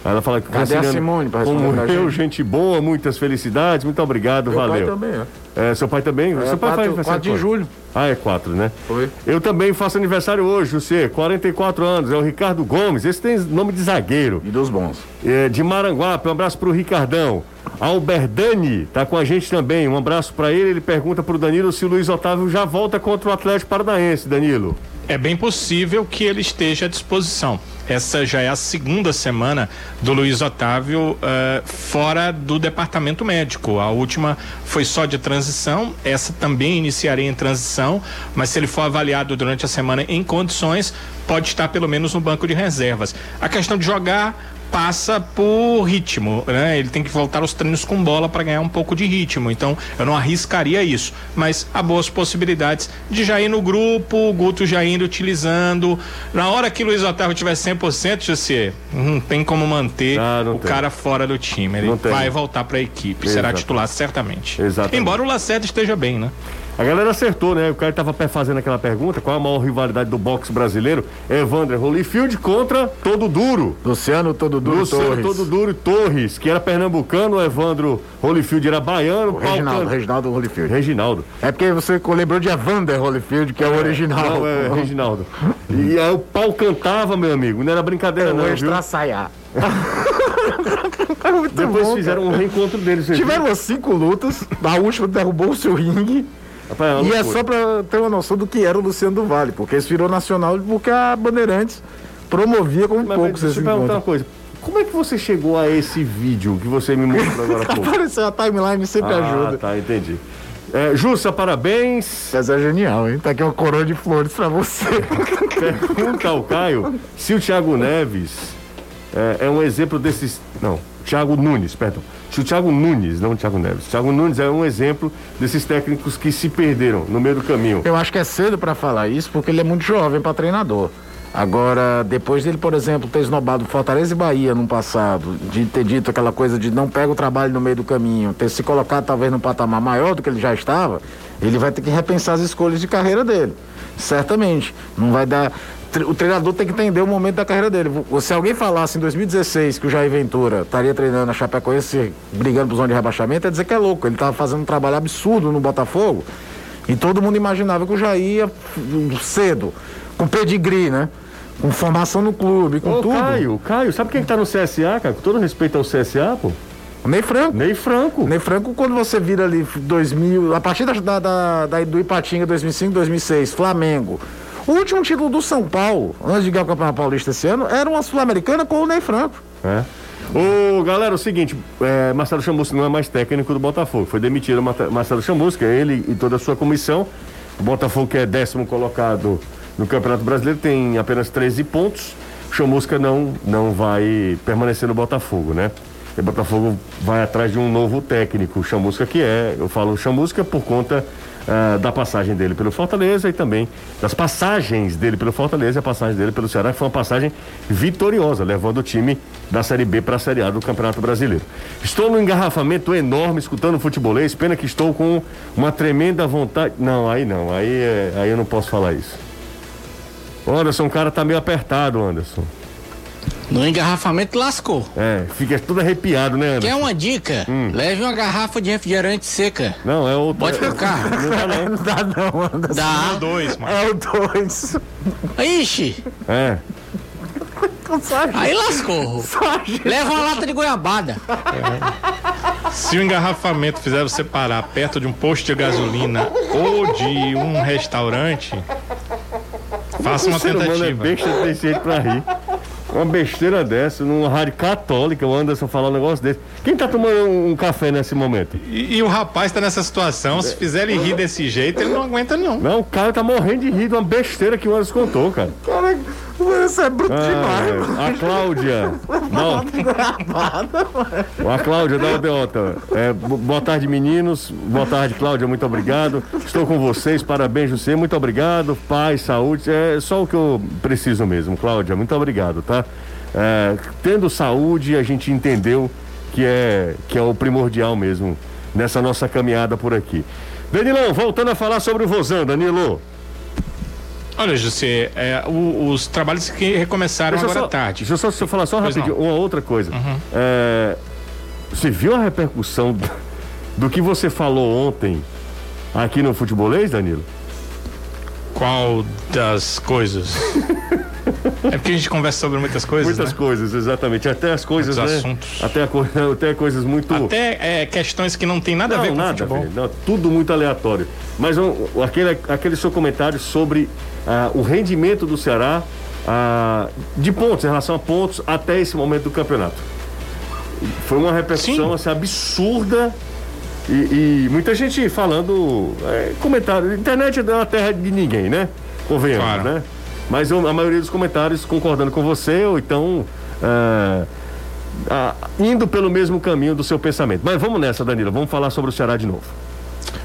Ela fala que canceriano... Cadê a Simone pra responder pra gente? Como eu, gente boa, muitas felicidades, muito obrigado, meu valeu. Meu pai também, é. Seu pai também? É, seu pai 4 de julho. Ah, é 4, né? Foi. Eu também faço aniversário hoje, José, 44 anos, é o Ricardo Gomes, esse tem nome de zagueiro. E dos bons. É, de Maranguape, um abraço pro Ricardão. Alberdani tá com a gente também, um abraço pra ele, ele pergunta pro Danilo se o Luiz Otávio já volta contra o Atlético Paranaense, Danilo. É bem possível que ele esteja à disposição. Essa já é a segunda semana do Luiz Otávio fora do departamento médico. A última foi só de transição, essa também iniciaria em transição, mas se ele for avaliado durante a semana em condições, pode estar pelo menos no banco de reservas. A questão de jogar passa por ritmo, né? Ele tem que voltar aos treinos com bola para ganhar um pouco de ritmo, então eu não arriscaria isso, mas há boas possibilidades de já ir no grupo, o Guto já indo utilizando, na hora que o Luiz Otávio tiver 100%, José, não tem como manter cara fora do time, ele vai voltar para a equipe, exatamente. Será titular certamente. Exatamente. Embora o Lacerda esteja bem, né? A galera acertou, né? O cara tava fazendo aquela pergunta, qual a maior rivalidade do boxe brasileiro? Evander Holyfield contra Todo Duro. Luciano Todo Duro Torres, que era pernambucano, o Evandro Holyfield era baiano. Reginaldo Holyfield. Reginaldo. É porque você lembrou de Evander Holyfield, que é o original. Não, é Reginaldo. E aí o pau cantava, meu amigo, não era brincadeira não, viu? Extraçaiá. Depois bom, fizeram um reencontro deles. Tiveram as 5 lutas, a última derrubou o seu ringue. Rapaz, e é só para ter uma noção do que era o Luciano do Vale, porque isso virou nacional porque a Bandeirantes promovia como poucos esses encontros. Deixa eu perguntar uma coisa, como é que você chegou a esse vídeo que você me mostrou agora há pouco? Apareceu a timeline, sempre ajuda. Ah, tá, entendi. É, Jussa, parabéns. Essa é genial, hein? Tá aqui uma coroa de flores para você. Pergunta ao Caio se o Thiago Neves é um exemplo desses... Não, Thiago Nunes, perdão. O Thiago Nunes, não o Thiago Neves. O Thiago Nunes é um exemplo desses técnicos que se perderam no meio do caminho. Eu acho que é cedo para falar isso, porque ele é muito jovem para treinador. Agora, depois dele, por exemplo, ter esnobado Fortaleza e Bahia no passado, de ter dito aquela coisa de não pega o trabalho no meio do caminho, ter se colocado talvez num patamar maior do que ele já estava, ele vai ter que repensar as escolhas de carreira dele. Certamente. Não vai dar... O treinador tem que entender o momento da carreira dele. Se alguém falasse em 2016 que o Jair Ventura estaria treinando a Chapecoense, brigando por zona de rebaixamento, é dizer que é louco. Ele estava fazendo um trabalho absurdo no Botafogo e todo mundo imaginava que o Jair ia cedo, com pedigree, né? Com formação no clube, com tudo. Caio, sabe quem está no CSA, cara? Com todo respeito ao CSA, pô? Ney Franco, quando você vira ali 2000, a partir do Ipatinga 2005, 2006, Flamengo. O último título do São Paulo, antes de ganhar o Campeonato Paulista esse ano, era uma Sul-Americana com o Ney Franco. É. Ô, galera, é o seguinte, Marcelo Chamusca não é mais técnico do Botafogo. Foi demitido Marcelo Chamusca, ele e toda a sua comissão. O Botafogo, que é 10º colocado no Campeonato Brasileiro, tem apenas 13 pontos. Chamusca não vai permanecer no Botafogo, né? E o Botafogo vai atrás de um novo técnico, Chamusca, eu falo Chamusca por conta... da passagem dele pelo Fortaleza e também das passagens dele pelo Fortaleza e a passagem dele pelo Ceará, que foi uma passagem vitoriosa, levando o time da Série B para a Série A do Campeonato Brasileiro. Estou num engarrafamento enorme escutando o Futebolês, pena que estou com uma tremenda vontade... Não, aí eu não posso falar isso. O Anderson, o cara tá meio apertado, Anderson. No engarrafamento lascou. É, fica tudo arrepiado, né, Anderson? Quer uma dica? Leve uma garrafa de refrigerante seca. Não, é o... Pode pro carro. Não dá não, Anderson. Dá. É o 2, mano. É o 2. Ixi. É. Aí lascou. Leva uma lata de goiabada. É. Se o engarrafamento fizer você parar perto de um posto de gasolina ou de um restaurante, faça uma tentativa. O ser humano é besta, tem jeito pra rir. Uma besteira dessa, numa rádio católica, o Anderson falar um negócio desse. Quem tá tomando um café nesse momento? E o rapaz tá nessa situação, se fizer ele rir desse jeito, ele não aguenta não. Não, o cara tá morrendo de rir de uma besteira que o Anderson contou, cara. Cara, isso é bruto demais. A Cláudia. Não. A Cláudia da Odeota. Boa tarde, meninos. Boa tarde, Cláudia, muito obrigado. Estou com vocês, parabéns, José, muito obrigado. Paz, saúde, é só o que eu preciso mesmo, Cláudia, muito obrigado, tá? Tendo saúde, a gente entendeu que é o primordial mesmo nessa nossa caminhada por aqui. Danilão, voltando a falar sobre o Vozão, Danilo. Olha, José, os trabalhos que recomeçaram agora à tarde. Deixa eu só falar só rapidinho uma outra coisa. Uhum. Você viu a repercussão do que você falou ontem aqui no Futebolês, Danilo? Qual das coisas? É porque a gente conversa sobre muitas coisas, coisas, exatamente. Até as coisas, muitos assuntos. Até coisas muito... Até questões que não tem nada a ver com nada, futebol. Não, tudo muito aleatório. Mas aquele seu comentário sobre o rendimento do Ceará de pontos, em relação a pontos, até esse momento do campeonato. Foi uma repercussão assim, absurda. E muita gente falando, comentário. Internet é uma terra de ninguém, né? Convenhamos, claro. Né? Mas a maioria dos comentários concordando com você, ou então indo pelo mesmo caminho do seu pensamento. Mas vamos nessa, Danilo, vamos falar sobre o Ceará de novo.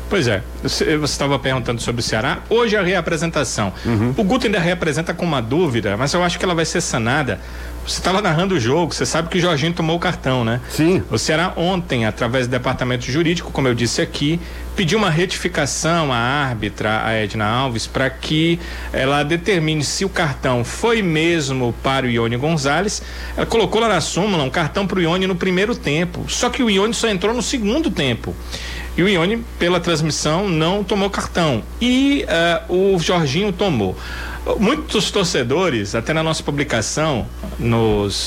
Pois é, você estava perguntando sobre o Ceará. Hoje a reapresentação. Uhum. O Guto ainda reapresenta com uma dúvida, mas eu acho que ela vai ser sanada. Você estava narrando o jogo, você sabe que o Jorginho tomou o cartão, né? Sim. O Ceará ontem, através do departamento jurídico, como eu disse aqui, pediu uma retificação à árbitra, a Edna Alves, para que ela determine se o cartão foi mesmo para o Ione Gonzalez. Ela colocou lá na súmula um cartão para o Ione no primeiro tempo, só que o Ione só entrou no segundo tempo. E o Ione, pela transmissão, não tomou cartão. E o Jorginho tomou. Muitos torcedores, até na nossa publicação,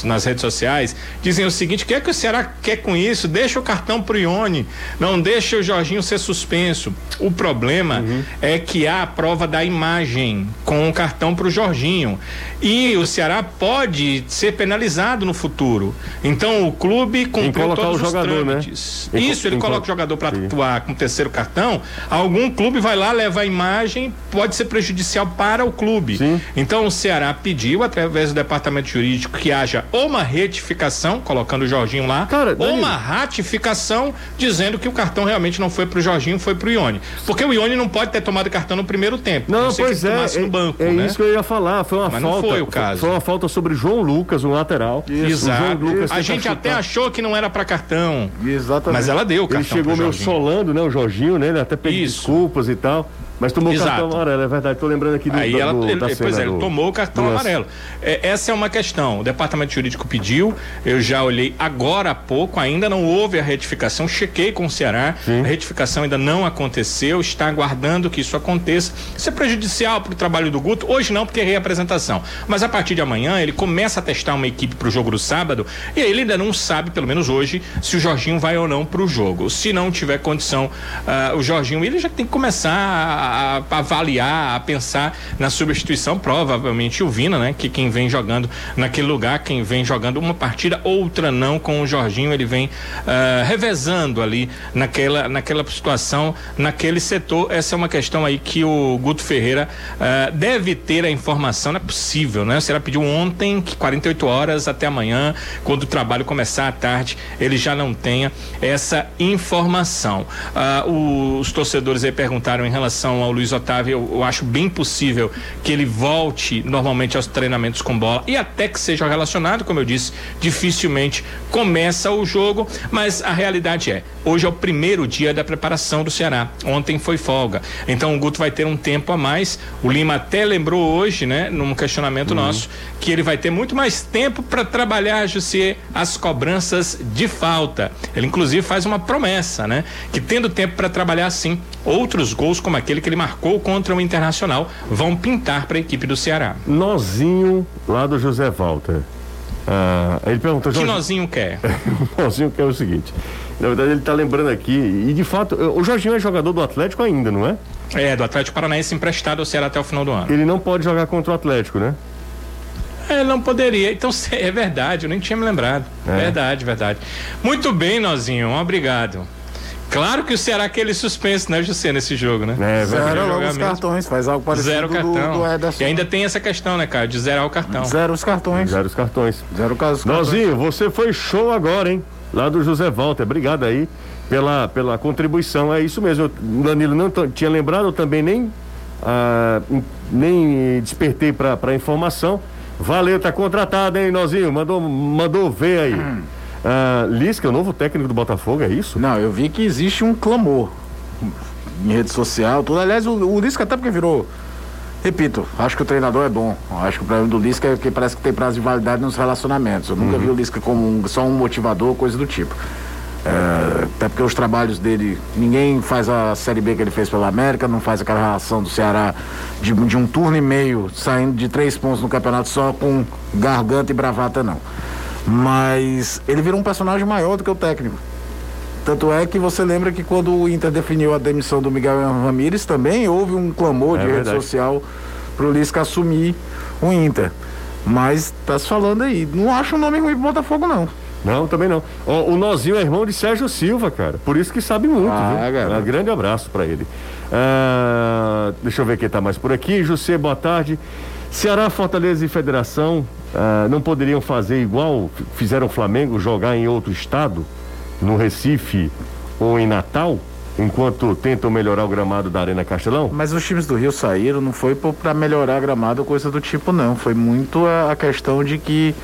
nas redes sociais, dizem o seguinte: o que é que o Ceará quer com isso? Deixa o cartão pro Ione, não deixa o Jorginho ser suspenso. O problema é que há a prova da imagem com o cartão pro Jorginho. E o Ceará pode ser penalizado no futuro. Então o clube cumpriu todos os trâmites. Né? Isso, ele coloca o jogador para atuar com o terceiro cartão. Algum clube vai lá, leva a imagem, pode ser prejudicial para o clube. Sim. Então o Ceará pediu, através do departamento jurídico, que haja ou uma retificação, colocando o Jorginho lá, ou uma ratificação, dizendo que o cartão realmente não foi pro Jorginho, foi pro Ione. Porque o Ione não pode ter tomado cartão no primeiro tempo. Não, pois é no banco, é né? Isso que eu ia falar, foi uma Mas falta. Não foi o caso. Foi uma falta sobre João Lucas, o lateral. Isso. Exato. O João Lucas, a gente até achou que não era pra cartão. Exatamente. Mas ela deu o cartão. Ele chegou meio solando, né, o Jorginho, né? Ele até pediu desculpas e tal. Mas tomou o cartão amarelo, é verdade, estou lembrando aqui da cena. Pois é, ele tomou o cartão amarelo. Essa é uma questão, o departamento jurídico pediu, eu já olhei agora há pouco, ainda não houve a retificação, chequei com o Ceará, sim, a retificação ainda não aconteceu, está aguardando que isso aconteça. Isso é prejudicial para o trabalho do Guto, hoje não, porque é reapresentação. Mas a partir de amanhã ele começa a testar uma equipe para o jogo do sábado, e ele ainda não sabe, pelo menos hoje, se o Jorginho vai ou não para o jogo. Se não tiver condição, o Jorginho, ele já tem que começar a avaliar, a pensar na substituição, provavelmente o Vina, né? Que quem vem jogando naquele lugar, quem vem jogando uma partida, outra não, com o Jorginho, ele vem revezando ali naquela situação, naquele setor. Essa é uma questão aí que o Guto Ferreira deve ter a informação, não é possível, né? O Ceará pediu ontem que 48 horas até amanhã, quando o trabalho começar à tarde, ele já não tenha essa informação. Os torcedores aí perguntaram em relação ao Luiz Otávio, eu acho bem possível que ele volte normalmente aos treinamentos com bola e até que seja relacionado, como eu disse, dificilmente começa o jogo, mas a realidade é, hoje é o primeiro dia da preparação do Ceará, ontem foi folga, então o Guto vai ter um tempo a mais. O Lima até lembrou hoje, né, num questionamento nosso, que ele vai ter muito mais tempo para trabalhar, José, as cobranças de falta. Ele inclusive faz uma promessa, né, que tendo tempo para trabalhar sim, outros gols como aquele que ele marcou contra o Internacional vão pintar para a equipe do Ceará. Nozinho lá do José Walter. Ele perguntou: que Nozinho quer? O Nozinho quer o seguinte. Na verdade, ele está lembrando aqui, e de fato, o Jorginho é jogador do Atlético ainda, não é? É, do Atlético Paranaense, emprestado ao Ceará até o final do ano. Ele não pode jogar contra o Atlético, né? Ele não poderia. Então, é verdade, eu nem tinha me lembrado. É. Verdade. Muito bem, Nozinho, obrigado. Claro que o Ceará que ele suspenso, né, José, nesse jogo, né? É, zero logo os cartões, faz algo parecido. Zero cartão. Do Ederson. E ainda tem essa questão, né, cara, de zerar o cartão. Zero os cartões. Nozinho, você foi show agora, hein? Lá do José Walter, obrigado aí pela contribuição. É isso mesmo, o Danilo não tinha lembrado, eu também nem despertei pra informação. Valeu, tá contratado, hein, Nozinho? Mandou ver aí. Lisca é o novo técnico do Botafogo, é isso? Não, eu vi que existe um clamor em rede social, tudo. Aliás, o Lisca até porque virou, repito, acho que o treinador é bom. Acho que o problema do Lisca é que parece que tem prazo de validade nos relacionamentos. Eu nunca vi o Lisca como só um motivador, coisa do tipo. Até porque os trabalhos dele, ninguém faz a Série B que ele fez pela América, não faz aquela relação do Ceará de um turno e meio, saindo de 3 pontos no campeonato só com garganta e bravata, não. Mas ele virou um personagem maior do que o técnico. Tanto é que você lembra que quando o Inter definiu a demissão do Miguel Ramírez, também houve um clamor de rede social pro Lisca assumir o Inter. Mas tá se falando aí, não acho um nome ruim pro Botafogo, não. Não, também não. O Nozinho é irmão de Sérgio Silva, cara, por isso que sabe muito, viu? Um grande abraço pra ele. Deixa eu ver quem tá mais por aqui. José, boa tarde. Ceará, Fortaleza e Federação não poderiam fazer igual fizeram o Flamengo, jogar em outro estado, no Recife ou em Natal, enquanto tentam melhorar o gramado da Arena Castelão? Mas os times do Rio saíram, não foi para melhorar gramado ou coisa do tipo, não. Foi muito a questão de que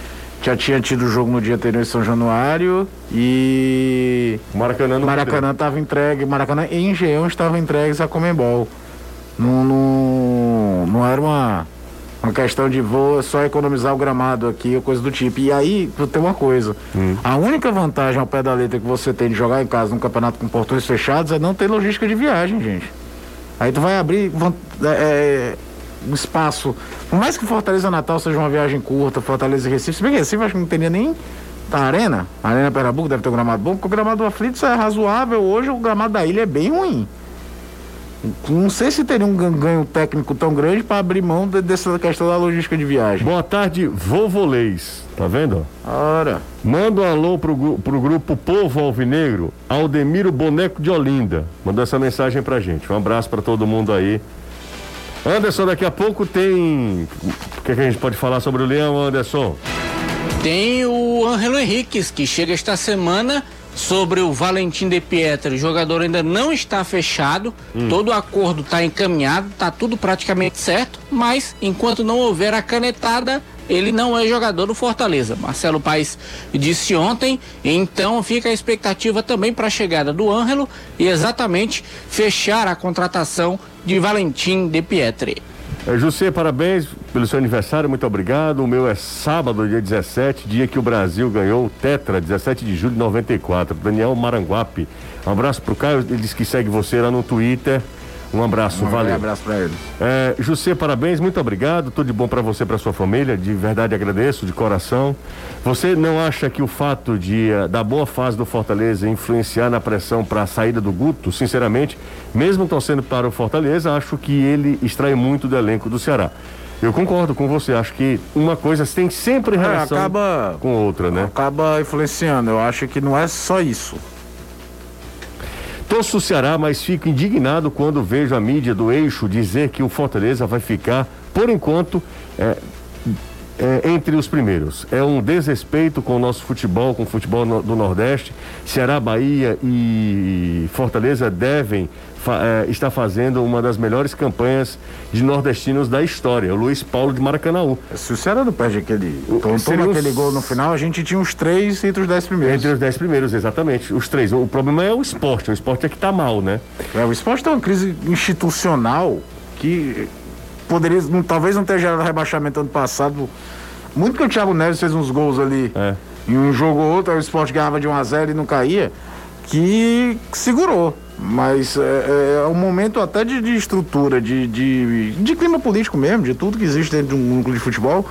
já tinha tido o jogo no dia anterior em São Januário e Maracanã estava entregue, Maracanã e Engenhão estavam entregues a Conmebol. Não era uma questão de vou só economizar o gramado aqui ou coisa do tipo. E aí tem uma coisa, a única vantagem ao pé da letra que você tem de jogar em casa num campeonato com portões fechados é não ter logística de viagem, gente. Aí tu vai abrir espaço, por mais que Fortaleza Natal seja uma viagem curta, Fortaleza e Recife, se bem que Recife acho que não teria nem a Arena Pernambuco deve ter um gramado bom, porque o gramado do Aflitos é razoável, hoje o gramado da Ilha é bem ruim. Não sei se teria um ganho técnico tão grande para abrir mão dessa questão da logística de viagem. Boa tarde, Vovolês. Tá vendo? Ora. Manda um alô pro grupo Povo Alvinegro, Aldemiro Boneco de Olinda. Mandou essa mensagem pra gente. Um abraço pra todo mundo aí. Anderson, daqui a pouco tem... O que a gente pode falar sobre o Leão, Anderson? Tem o Angelo Henriquez, que chega esta semana... Sobre o Valentín Depietri, o jogador ainda não está fechado, todo o acordo está encaminhado, está tudo praticamente certo, mas enquanto não houver a canetada, ele não é jogador do Fortaleza. Marcelo Paes disse ontem, então fica a expectativa também para a chegada do Ângelo e exatamente fechar a contratação de Valentín Depietri. José, parabéns pelo seu aniversário, muito obrigado. O meu é sábado, dia 17, dia que o Brasil ganhou o Tetra, 17 de julho de 94. Daniel Maranguape, um abraço pro Caio, ele disse que segue você lá no Twitter. Um abraço, valeu. Um abraço pra ele. José, parabéns, muito obrigado. Tudo de bom pra você e pra sua família, de verdade agradeço, de coração. Você não acha que o fato da boa fase do Fortaleza influenciar na pressão pra saída do Guto? Sinceramente, mesmo torcendo para o Fortaleza, acho que ele extrai muito do elenco do Ceará. Eu concordo com você, acho que uma coisa tem sempre relação com outra, né? Acaba influenciando, eu acho que não é só isso. Torço o Ceará, mas fico indignado quando vejo a mídia do eixo dizer que o Fortaleza vai ficar, por enquanto, entre os primeiros. É um desrespeito com o nosso futebol, com o futebol do Nordeste. Ceará, Bahia e Fortaleza devem estar fazendo uma das melhores campanhas de nordestinos da história. O Luiz Paulo de Maracanãú. Se o Ceará não perde aquele gol no final, a gente tinha uns 3 entre os 10 primeiros. Entre os 10 primeiros, exatamente. Os 3. O problema é o esporte. O esporte é que tá mal, né? O esporte tem uma crise institucional que... poderia, talvez não tenha gerado rebaixamento ano passado, muito que o Thiago Neves fez uns gols ali em um jogo ou outro, o Sport ganhava de 1-0 e não caía, que segurou, mas é um momento até de estrutura, de clima político mesmo, de tudo que existe dentro de um núcleo de futebol.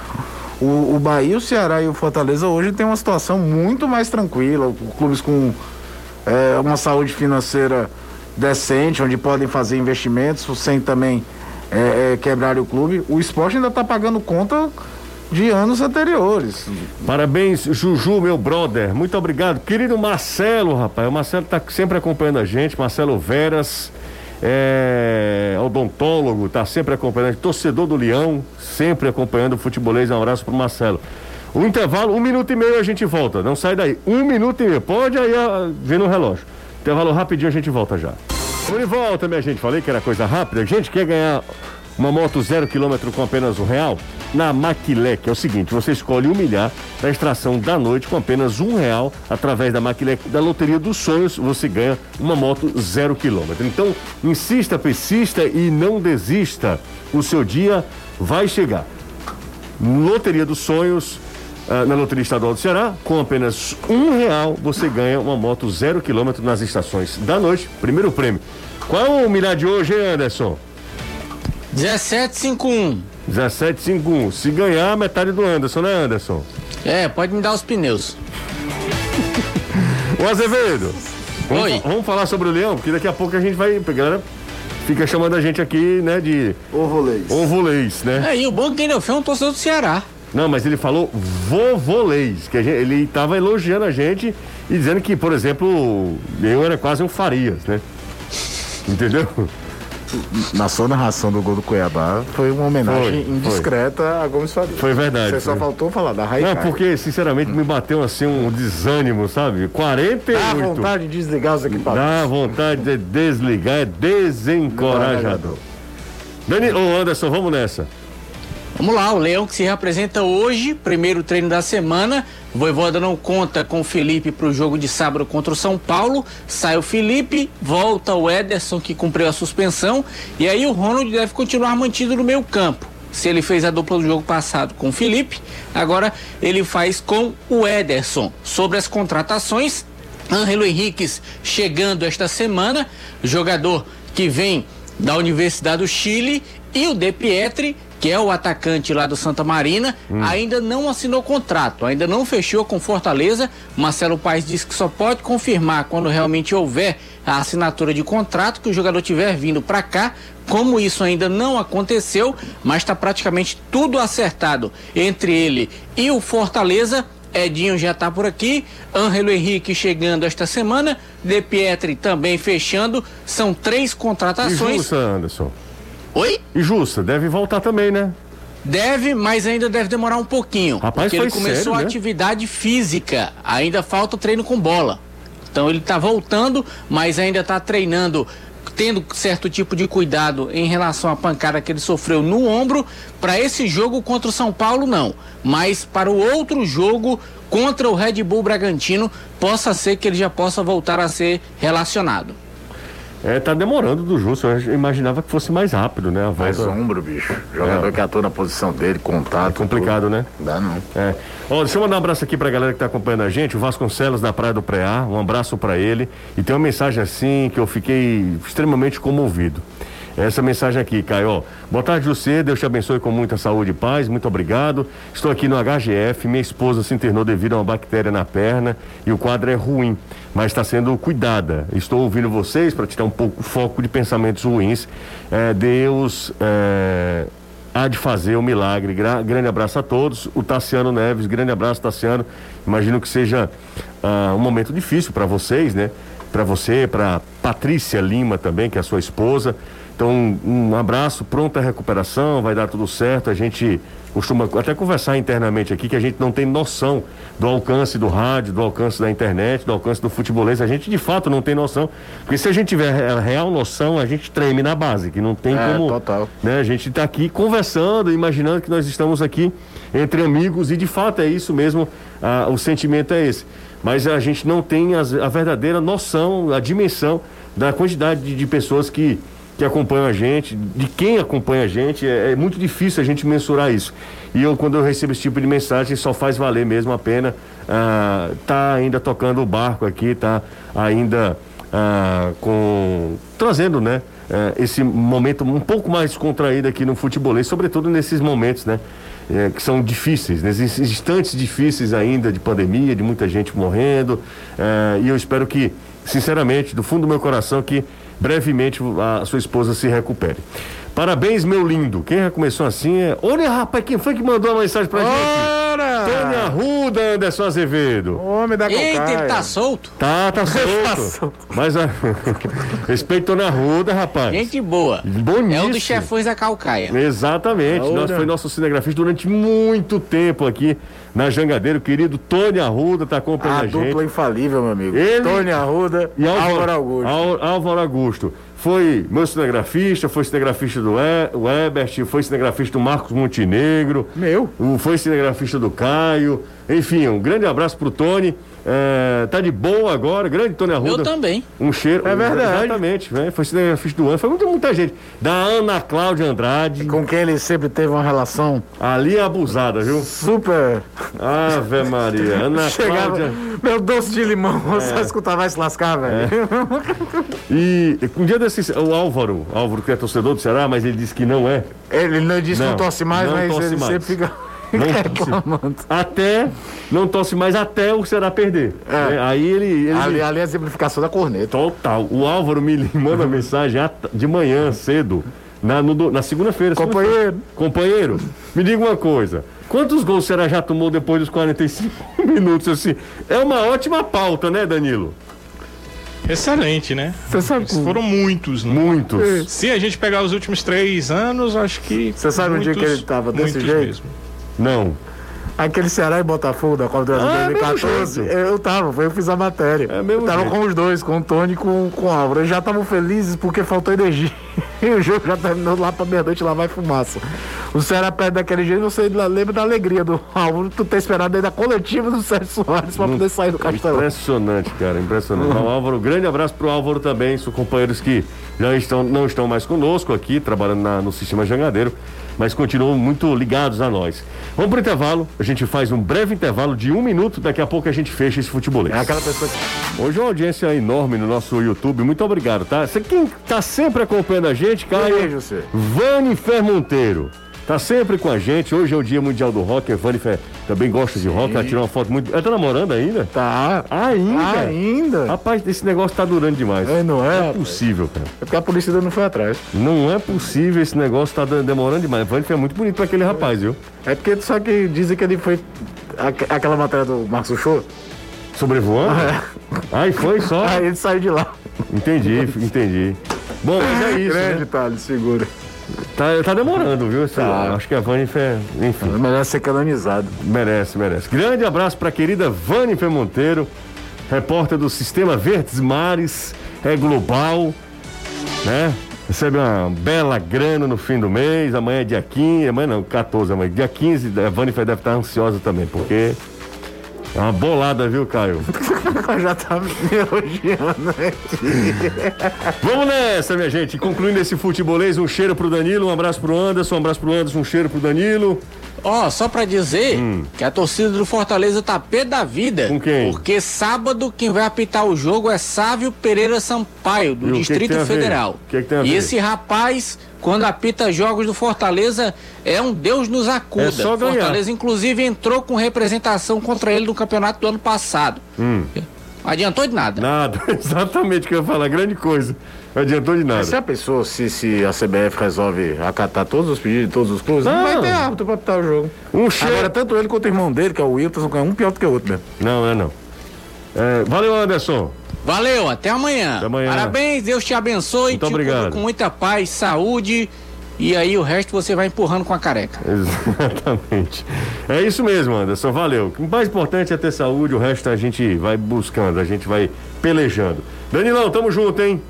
O Bahia, o Ceará e o Fortaleza hoje tem uma situação muito mais tranquila, clubes com uma saúde financeira decente, onde podem fazer investimentos sem também quebrar o clube. O esporte ainda está pagando conta de anos anteriores. Parabéns, Juju, meu brother. Muito obrigado. Querido Marcelo, rapaz. O Marcelo tá sempre acompanhando a gente. Marcelo Veras, odontólogo, tá sempre acompanhando. Torcedor do Leão, sempre acompanhando o Futebolês. Um abraço pro Marcelo. O intervalo, 1 minuto e meio, a gente volta. Não sai daí. 1 minuto e meio. Pode aí ver no relógio. Intervalo rapidinho, a gente volta já. Vamos de volta, minha gente. Falei que era coisa rápida. A gente quer ganhar uma moto 0 km com apenas R$1? Na Maquilec é o seguinte, você escolhe R$1 milhar na extração da noite com apenas R$1 através da Maquilec da Loteria dos Sonhos, você ganha uma moto 0 km. Então, insista, persista e não desista. O seu dia vai chegar. Loteria dos Sonhos, na Loteria Estadual do Ceará, com apenas R$1 você ganha uma moto 0 km nas estações da noite. Primeiro prêmio. Qual é o milhar de hoje, hein, Ederson? 17,51. 17,51. Se ganhar, metade do Anderson, né, Anderson? É, pode me dar os pneus. Ô, Azevedo. Oi. Vamos falar sobre o Leão, porque daqui a pouco a gente vai... A galera fica chamando a gente aqui, né, de... Ovolês, né? É, e o bom que ele foi um torcedor do Ceará. Não, mas ele falou vovolês, que ele tava elogiando a gente e dizendo que, por exemplo, eu era quase um Farias, né? Entendeu? Na sua narração do gol do Cuiabá foi uma homenagem indiscreta a Gomes Faria. Foi verdade. Você só faltou falar da Raí. Não, porque sinceramente me bateu assim um desânimo, sabe? 48. Dá vontade de desligar os equipamentos. Dá vontade de desligar, é desencorajador. Ô Anderson, vamos nessa. Vamos lá, o Leão que se reapresenta hoje, primeiro treino da semana. O Voivoda não conta com o Felipe para o jogo de sábado contra o São Paulo. Sai o Felipe, volta o Ederson, que cumpriu a suspensão. E aí o Ronald deve continuar mantido no meio campo. Se ele fez a dupla do jogo passado com o Felipe, agora ele faz com o Ederson. Sobre as contratações, Ângelo Henriquez chegando esta semana, jogador que vem da Universidade do Chile, e o Depietri, que é o atacante lá do Santa Marina, ainda não assinou contrato, ainda não fechou com Fortaleza. Marcelo Paes disse que só pode confirmar quando realmente houver a assinatura de contrato, que o jogador tiver vindo para cá. Como isso ainda não aconteceu, mas está praticamente tudo acertado entre ele e o Fortaleza, Edinho já está por aqui, Ângelo Henrique chegando esta semana, Depietri também fechando, são 3 contratações. Justa, Anderson. Oi? E Justa, deve voltar também, né? Deve, mas ainda deve demorar um pouquinho. Rapaz, porque ele começou sério, né? Atividade física, ainda falta treino com bola. Então ele tá voltando, mas ainda tá treinando, tendo certo tipo de cuidado em relação à pancada que ele sofreu no ombro. Para esse jogo contra o São Paulo, não. Mas para o outro jogo contra o Red Bull Bragantino, possa ser que ele já possa voltar a ser relacionado. Tá demorando do Justo, eu imaginava que fosse mais rápido, né? Mais ombro, bicho. Jogador que atua na posição dele, contato. É complicado, tudo, né? Dá não. Ó, deixa eu mandar um abraço aqui pra galera que tá acompanhando a gente, o Vasconcelos da Praia do Preá, um abraço pra ele. E tem uma mensagem assim que eu fiquei extremamente comovido. Essa mensagem aqui, Caio. Boa tarde, José. Deus te abençoe com muita saúde e paz. Muito obrigado. Estou aqui no HGF. Minha esposa se internou devido a uma bactéria na perna e o quadro é ruim, mas está sendo cuidada. Estou ouvindo vocês para tirar um pouco o foco de pensamentos ruins. Deus há de fazer um milagre. Grande abraço a todos. O Tassiano Neves, grande abraço, Tassiano. Imagino que seja um momento difícil para vocês, né? Para você, para Patrícia Lima também, que é a sua esposa. Então, um abraço, pronta recuperação, vai dar tudo certo. A gente costuma até conversar internamente aqui que a gente não tem noção do alcance do rádio, do alcance da internet, do alcance do futebolês. A gente, de fato, não tem noção. Porque se a gente tiver a real noção, a gente treme na base, que não tem como... Total. Né? A gente está aqui conversando, imaginando que nós estamos aqui entre amigos e, de fato, é isso mesmo, o sentimento é esse. Mas a gente não tem a verdadeira noção, a dimensão da quantidade de pessoas que acompanham a gente, de quem acompanha a gente, é muito difícil a gente mensurar isso. E quando eu recebo esse tipo de mensagem, só faz valer mesmo a pena. Tá ainda tocando o barco aqui, tá ainda trazendo, né, esse momento um pouco mais descontraído aqui no futebolês, sobretudo nesses momentos, né, que são difíceis, nesses instantes difíceis ainda de pandemia, de muita gente morrendo, e eu espero que, sinceramente, do fundo do meu coração, que brevemente a sua esposa se recupere. Parabéns, meu lindo. Quem já começou assim é... Olha, rapaz, quem foi que mandou a mensagem pra gente? Tony Arruda, Anderson Azevedo. Homem da Cocaia. Eita, ele tá solto? Tá solto. Mas a... respeito Tony Arruda, rapaz. Gente boa. Bonito. É um dos chefões da Calcaia. Exatamente. Foi nosso cinegrafista durante muito tempo aqui na Jangadeiro. O querido Tony Arruda tá acompanhando a gente. A dupla infalível, meu amigo. Ele... Tony Arruda e Álvaro Augusto. Álvaro Augusto. Foi meu cinegrafista, foi cinegrafista do Ebert, foi cinegrafista do Marcos Montenegro. Foi cinegrafista do Caio. Enfim, um grande abraço pro Tony. Tá de boa agora, grande Tony Arruda. Eu também. Um cheiro. É verdade. Exatamente, né? Foi cinegrafista do ano, foi muita gente. Da Ana Cláudia Andrade. Com quem ele sempre teve uma relação. Ali abusada, viu? Super. Ave Maria. Ana Cláudia. Meu doce de limão, só escutar, vai se lascar, velho. E um dia desse, o Álvaro que é torcedor do Ceará, mas ele disse que não é. Ele não disse que não torce mais, não, mas torce ele mais. Sempre fica... Não torce mais até o Ceará perder. Aí ele ali é a simplificação da corneta. Total. O Álvaro me manda mensagem de manhã cedo, na segunda-feira. Companheiro, me diga uma coisa. Quantos gols o Ceará já tomou depois dos 45 minutos? Assim, é uma ótima pauta, né, Danilo? Excelente, né? Você sabe que foram muitos, né? Muitos. Se a gente pegar os últimos 3 anos, acho que... Você sabe muitos, um dia que ele estava desse jeito? Mesmo. Não. Aquele Ceará e Botafogo da Copa do Brasil de 2014, eu tava, eu fiz a matéria. Tava com os dois, com o Tony e com o Álvaro. Eles já estavam felizes porque faltou energia. E o jogo já terminou lá pra meia-noite, lá vai fumaça. O Ceará perde daquele jeito, você lembra da alegria do Álvaro, tu ter esperado aí da coletiva do Sérgio Soares pra poder sair do Castelão. Impressionante, cara, impressionante. Então, Álvaro, grande abraço pro Álvaro também, seus companheiros que já não estão mais conosco aqui, trabalhando no Sistema Jangadeiro, mas continuam muito ligados a nós. Vamos pro intervalo, a gente faz um breve intervalo de 1 minuto, daqui a pouco a gente fecha esse futebolês. É aquela pessoa que... Hoje uma audiência enorme no nosso YouTube, muito obrigado, tá? Você quem tá sempre acompanhando a gente, Caio, Vanifer Monteiro, tá sempre com a gente, hoje é o Dia Mundial do Rock, a Vanifer também gosta de rock, ela tirou uma foto muito... Ela tá namorando ainda? Tá. Ainda? Rapaz, esse negócio tá durando demais. Não é possível, cara. É porque a polícia ainda não foi atrás. Não é possível, esse negócio tá demorando demais. A Vanifer é muito bonito pra aquele rapaz, viu? É porque só que dizem que ele foi... Aquela matéria do Marcos Uchoa. Sobrevoando? Aí foi só? Aí ele saiu de lá. Entendi. Bom, mas é isso, grande, né? Tá, ele segura. Tá demorando, viu? Acho que a Vanifer, enfim. Ela merece ser canonizada. Merece. Grande abraço pra querida Vanifer Monteiro, repórter do Sistema Verdes Mares, é global, né? Recebe uma bela grana no fim do mês, amanhã é dia 15, amanhã não, 14, amanhã dia 15, a Vanifer deve estar ansiosa também, porque... É uma bolada, viu, Caio? Já tá me elogiando aqui. Vamos nessa, minha gente. Concluindo esse futebolês, um cheiro pro Danilo, um abraço pro Anderson, um cheiro pro Danilo. Só pra dizer que a torcida do Fortaleza tá pé da vida. Com quem? Porque sábado quem vai apitar o jogo é Sávio Pereira Sampaio, do Distrito Federal. Que tem a ver? E esse rapaz... Quando apita jogos do Fortaleza, é um Deus nos acuda. É só ganhar. Fortaleza, inclusive, entrou com representação contra ele no campeonato do ano passado. Adiantou de nada. Nada, exatamente o que eu ia falar, grande coisa. Não adiantou de nada. Mas se a pessoa, se a CBF resolve acatar todos os pedidos de todos os clubes, não vai ter árbitro pra apitar o jogo. Agora, tanto ele quanto o irmão dele, que é o Wilton, é um pior do que o outro, né? Não. Valeu, Anderson. Valeu, até amanhã. Parabéns, Deus te abençoe. Muito obrigado. Com muita paz, saúde, e aí o resto você vai empurrando com a careca. Exatamente. É isso mesmo, Anderson, valeu. O mais importante é ter saúde, o resto a gente vai buscando, a gente vai pelejando. Danilão, tamo junto, hein?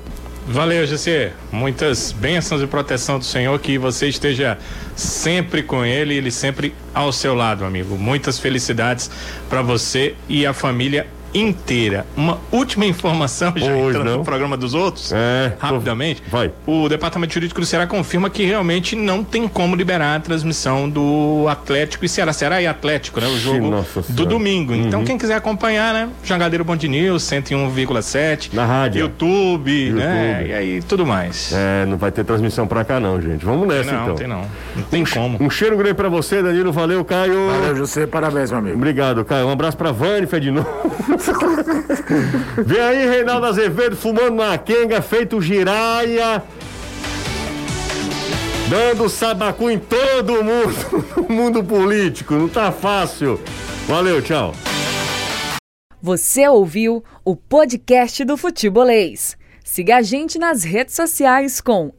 Valeu, José. Muitas bênçãos e proteção do Senhor, que você esteja sempre com ele, ele sempre ao seu lado, amigo. Muitas felicidades para você e a família inteira. Uma última informação, já entrando no programa dos outros, rapidamente, vai. O Departamento Jurídico do Ceará confirma que realmente não tem como liberar a transmissão do Atlético e Ceará e Atlético, né? O jogo do domingo. Então, quem quiser acompanhar, né? Jangadeiro Band News, 101,7. Na rádio. YouTube, né? E aí, tudo mais. Não vai ter transmissão pra cá não, gente. Vamos nessa, então. Não tem como. Um cheiro grande pra você, Danilo. Valeu, Caio. Valeu, José. Parabéns, meu amigo. Obrigado, Caio. Um abraço pra Vanifer de novo. Vem aí Reinaldo Azevedo fumando uma quenga feito giraia. Dando sabacu em todo mundo, no mundo político, não tá fácil. Valeu, tchau. Você ouviu o podcast do Futebolês. Siga a gente nas redes sociais com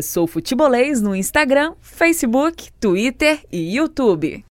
@soufutebolês no Instagram, Facebook, Twitter e YouTube.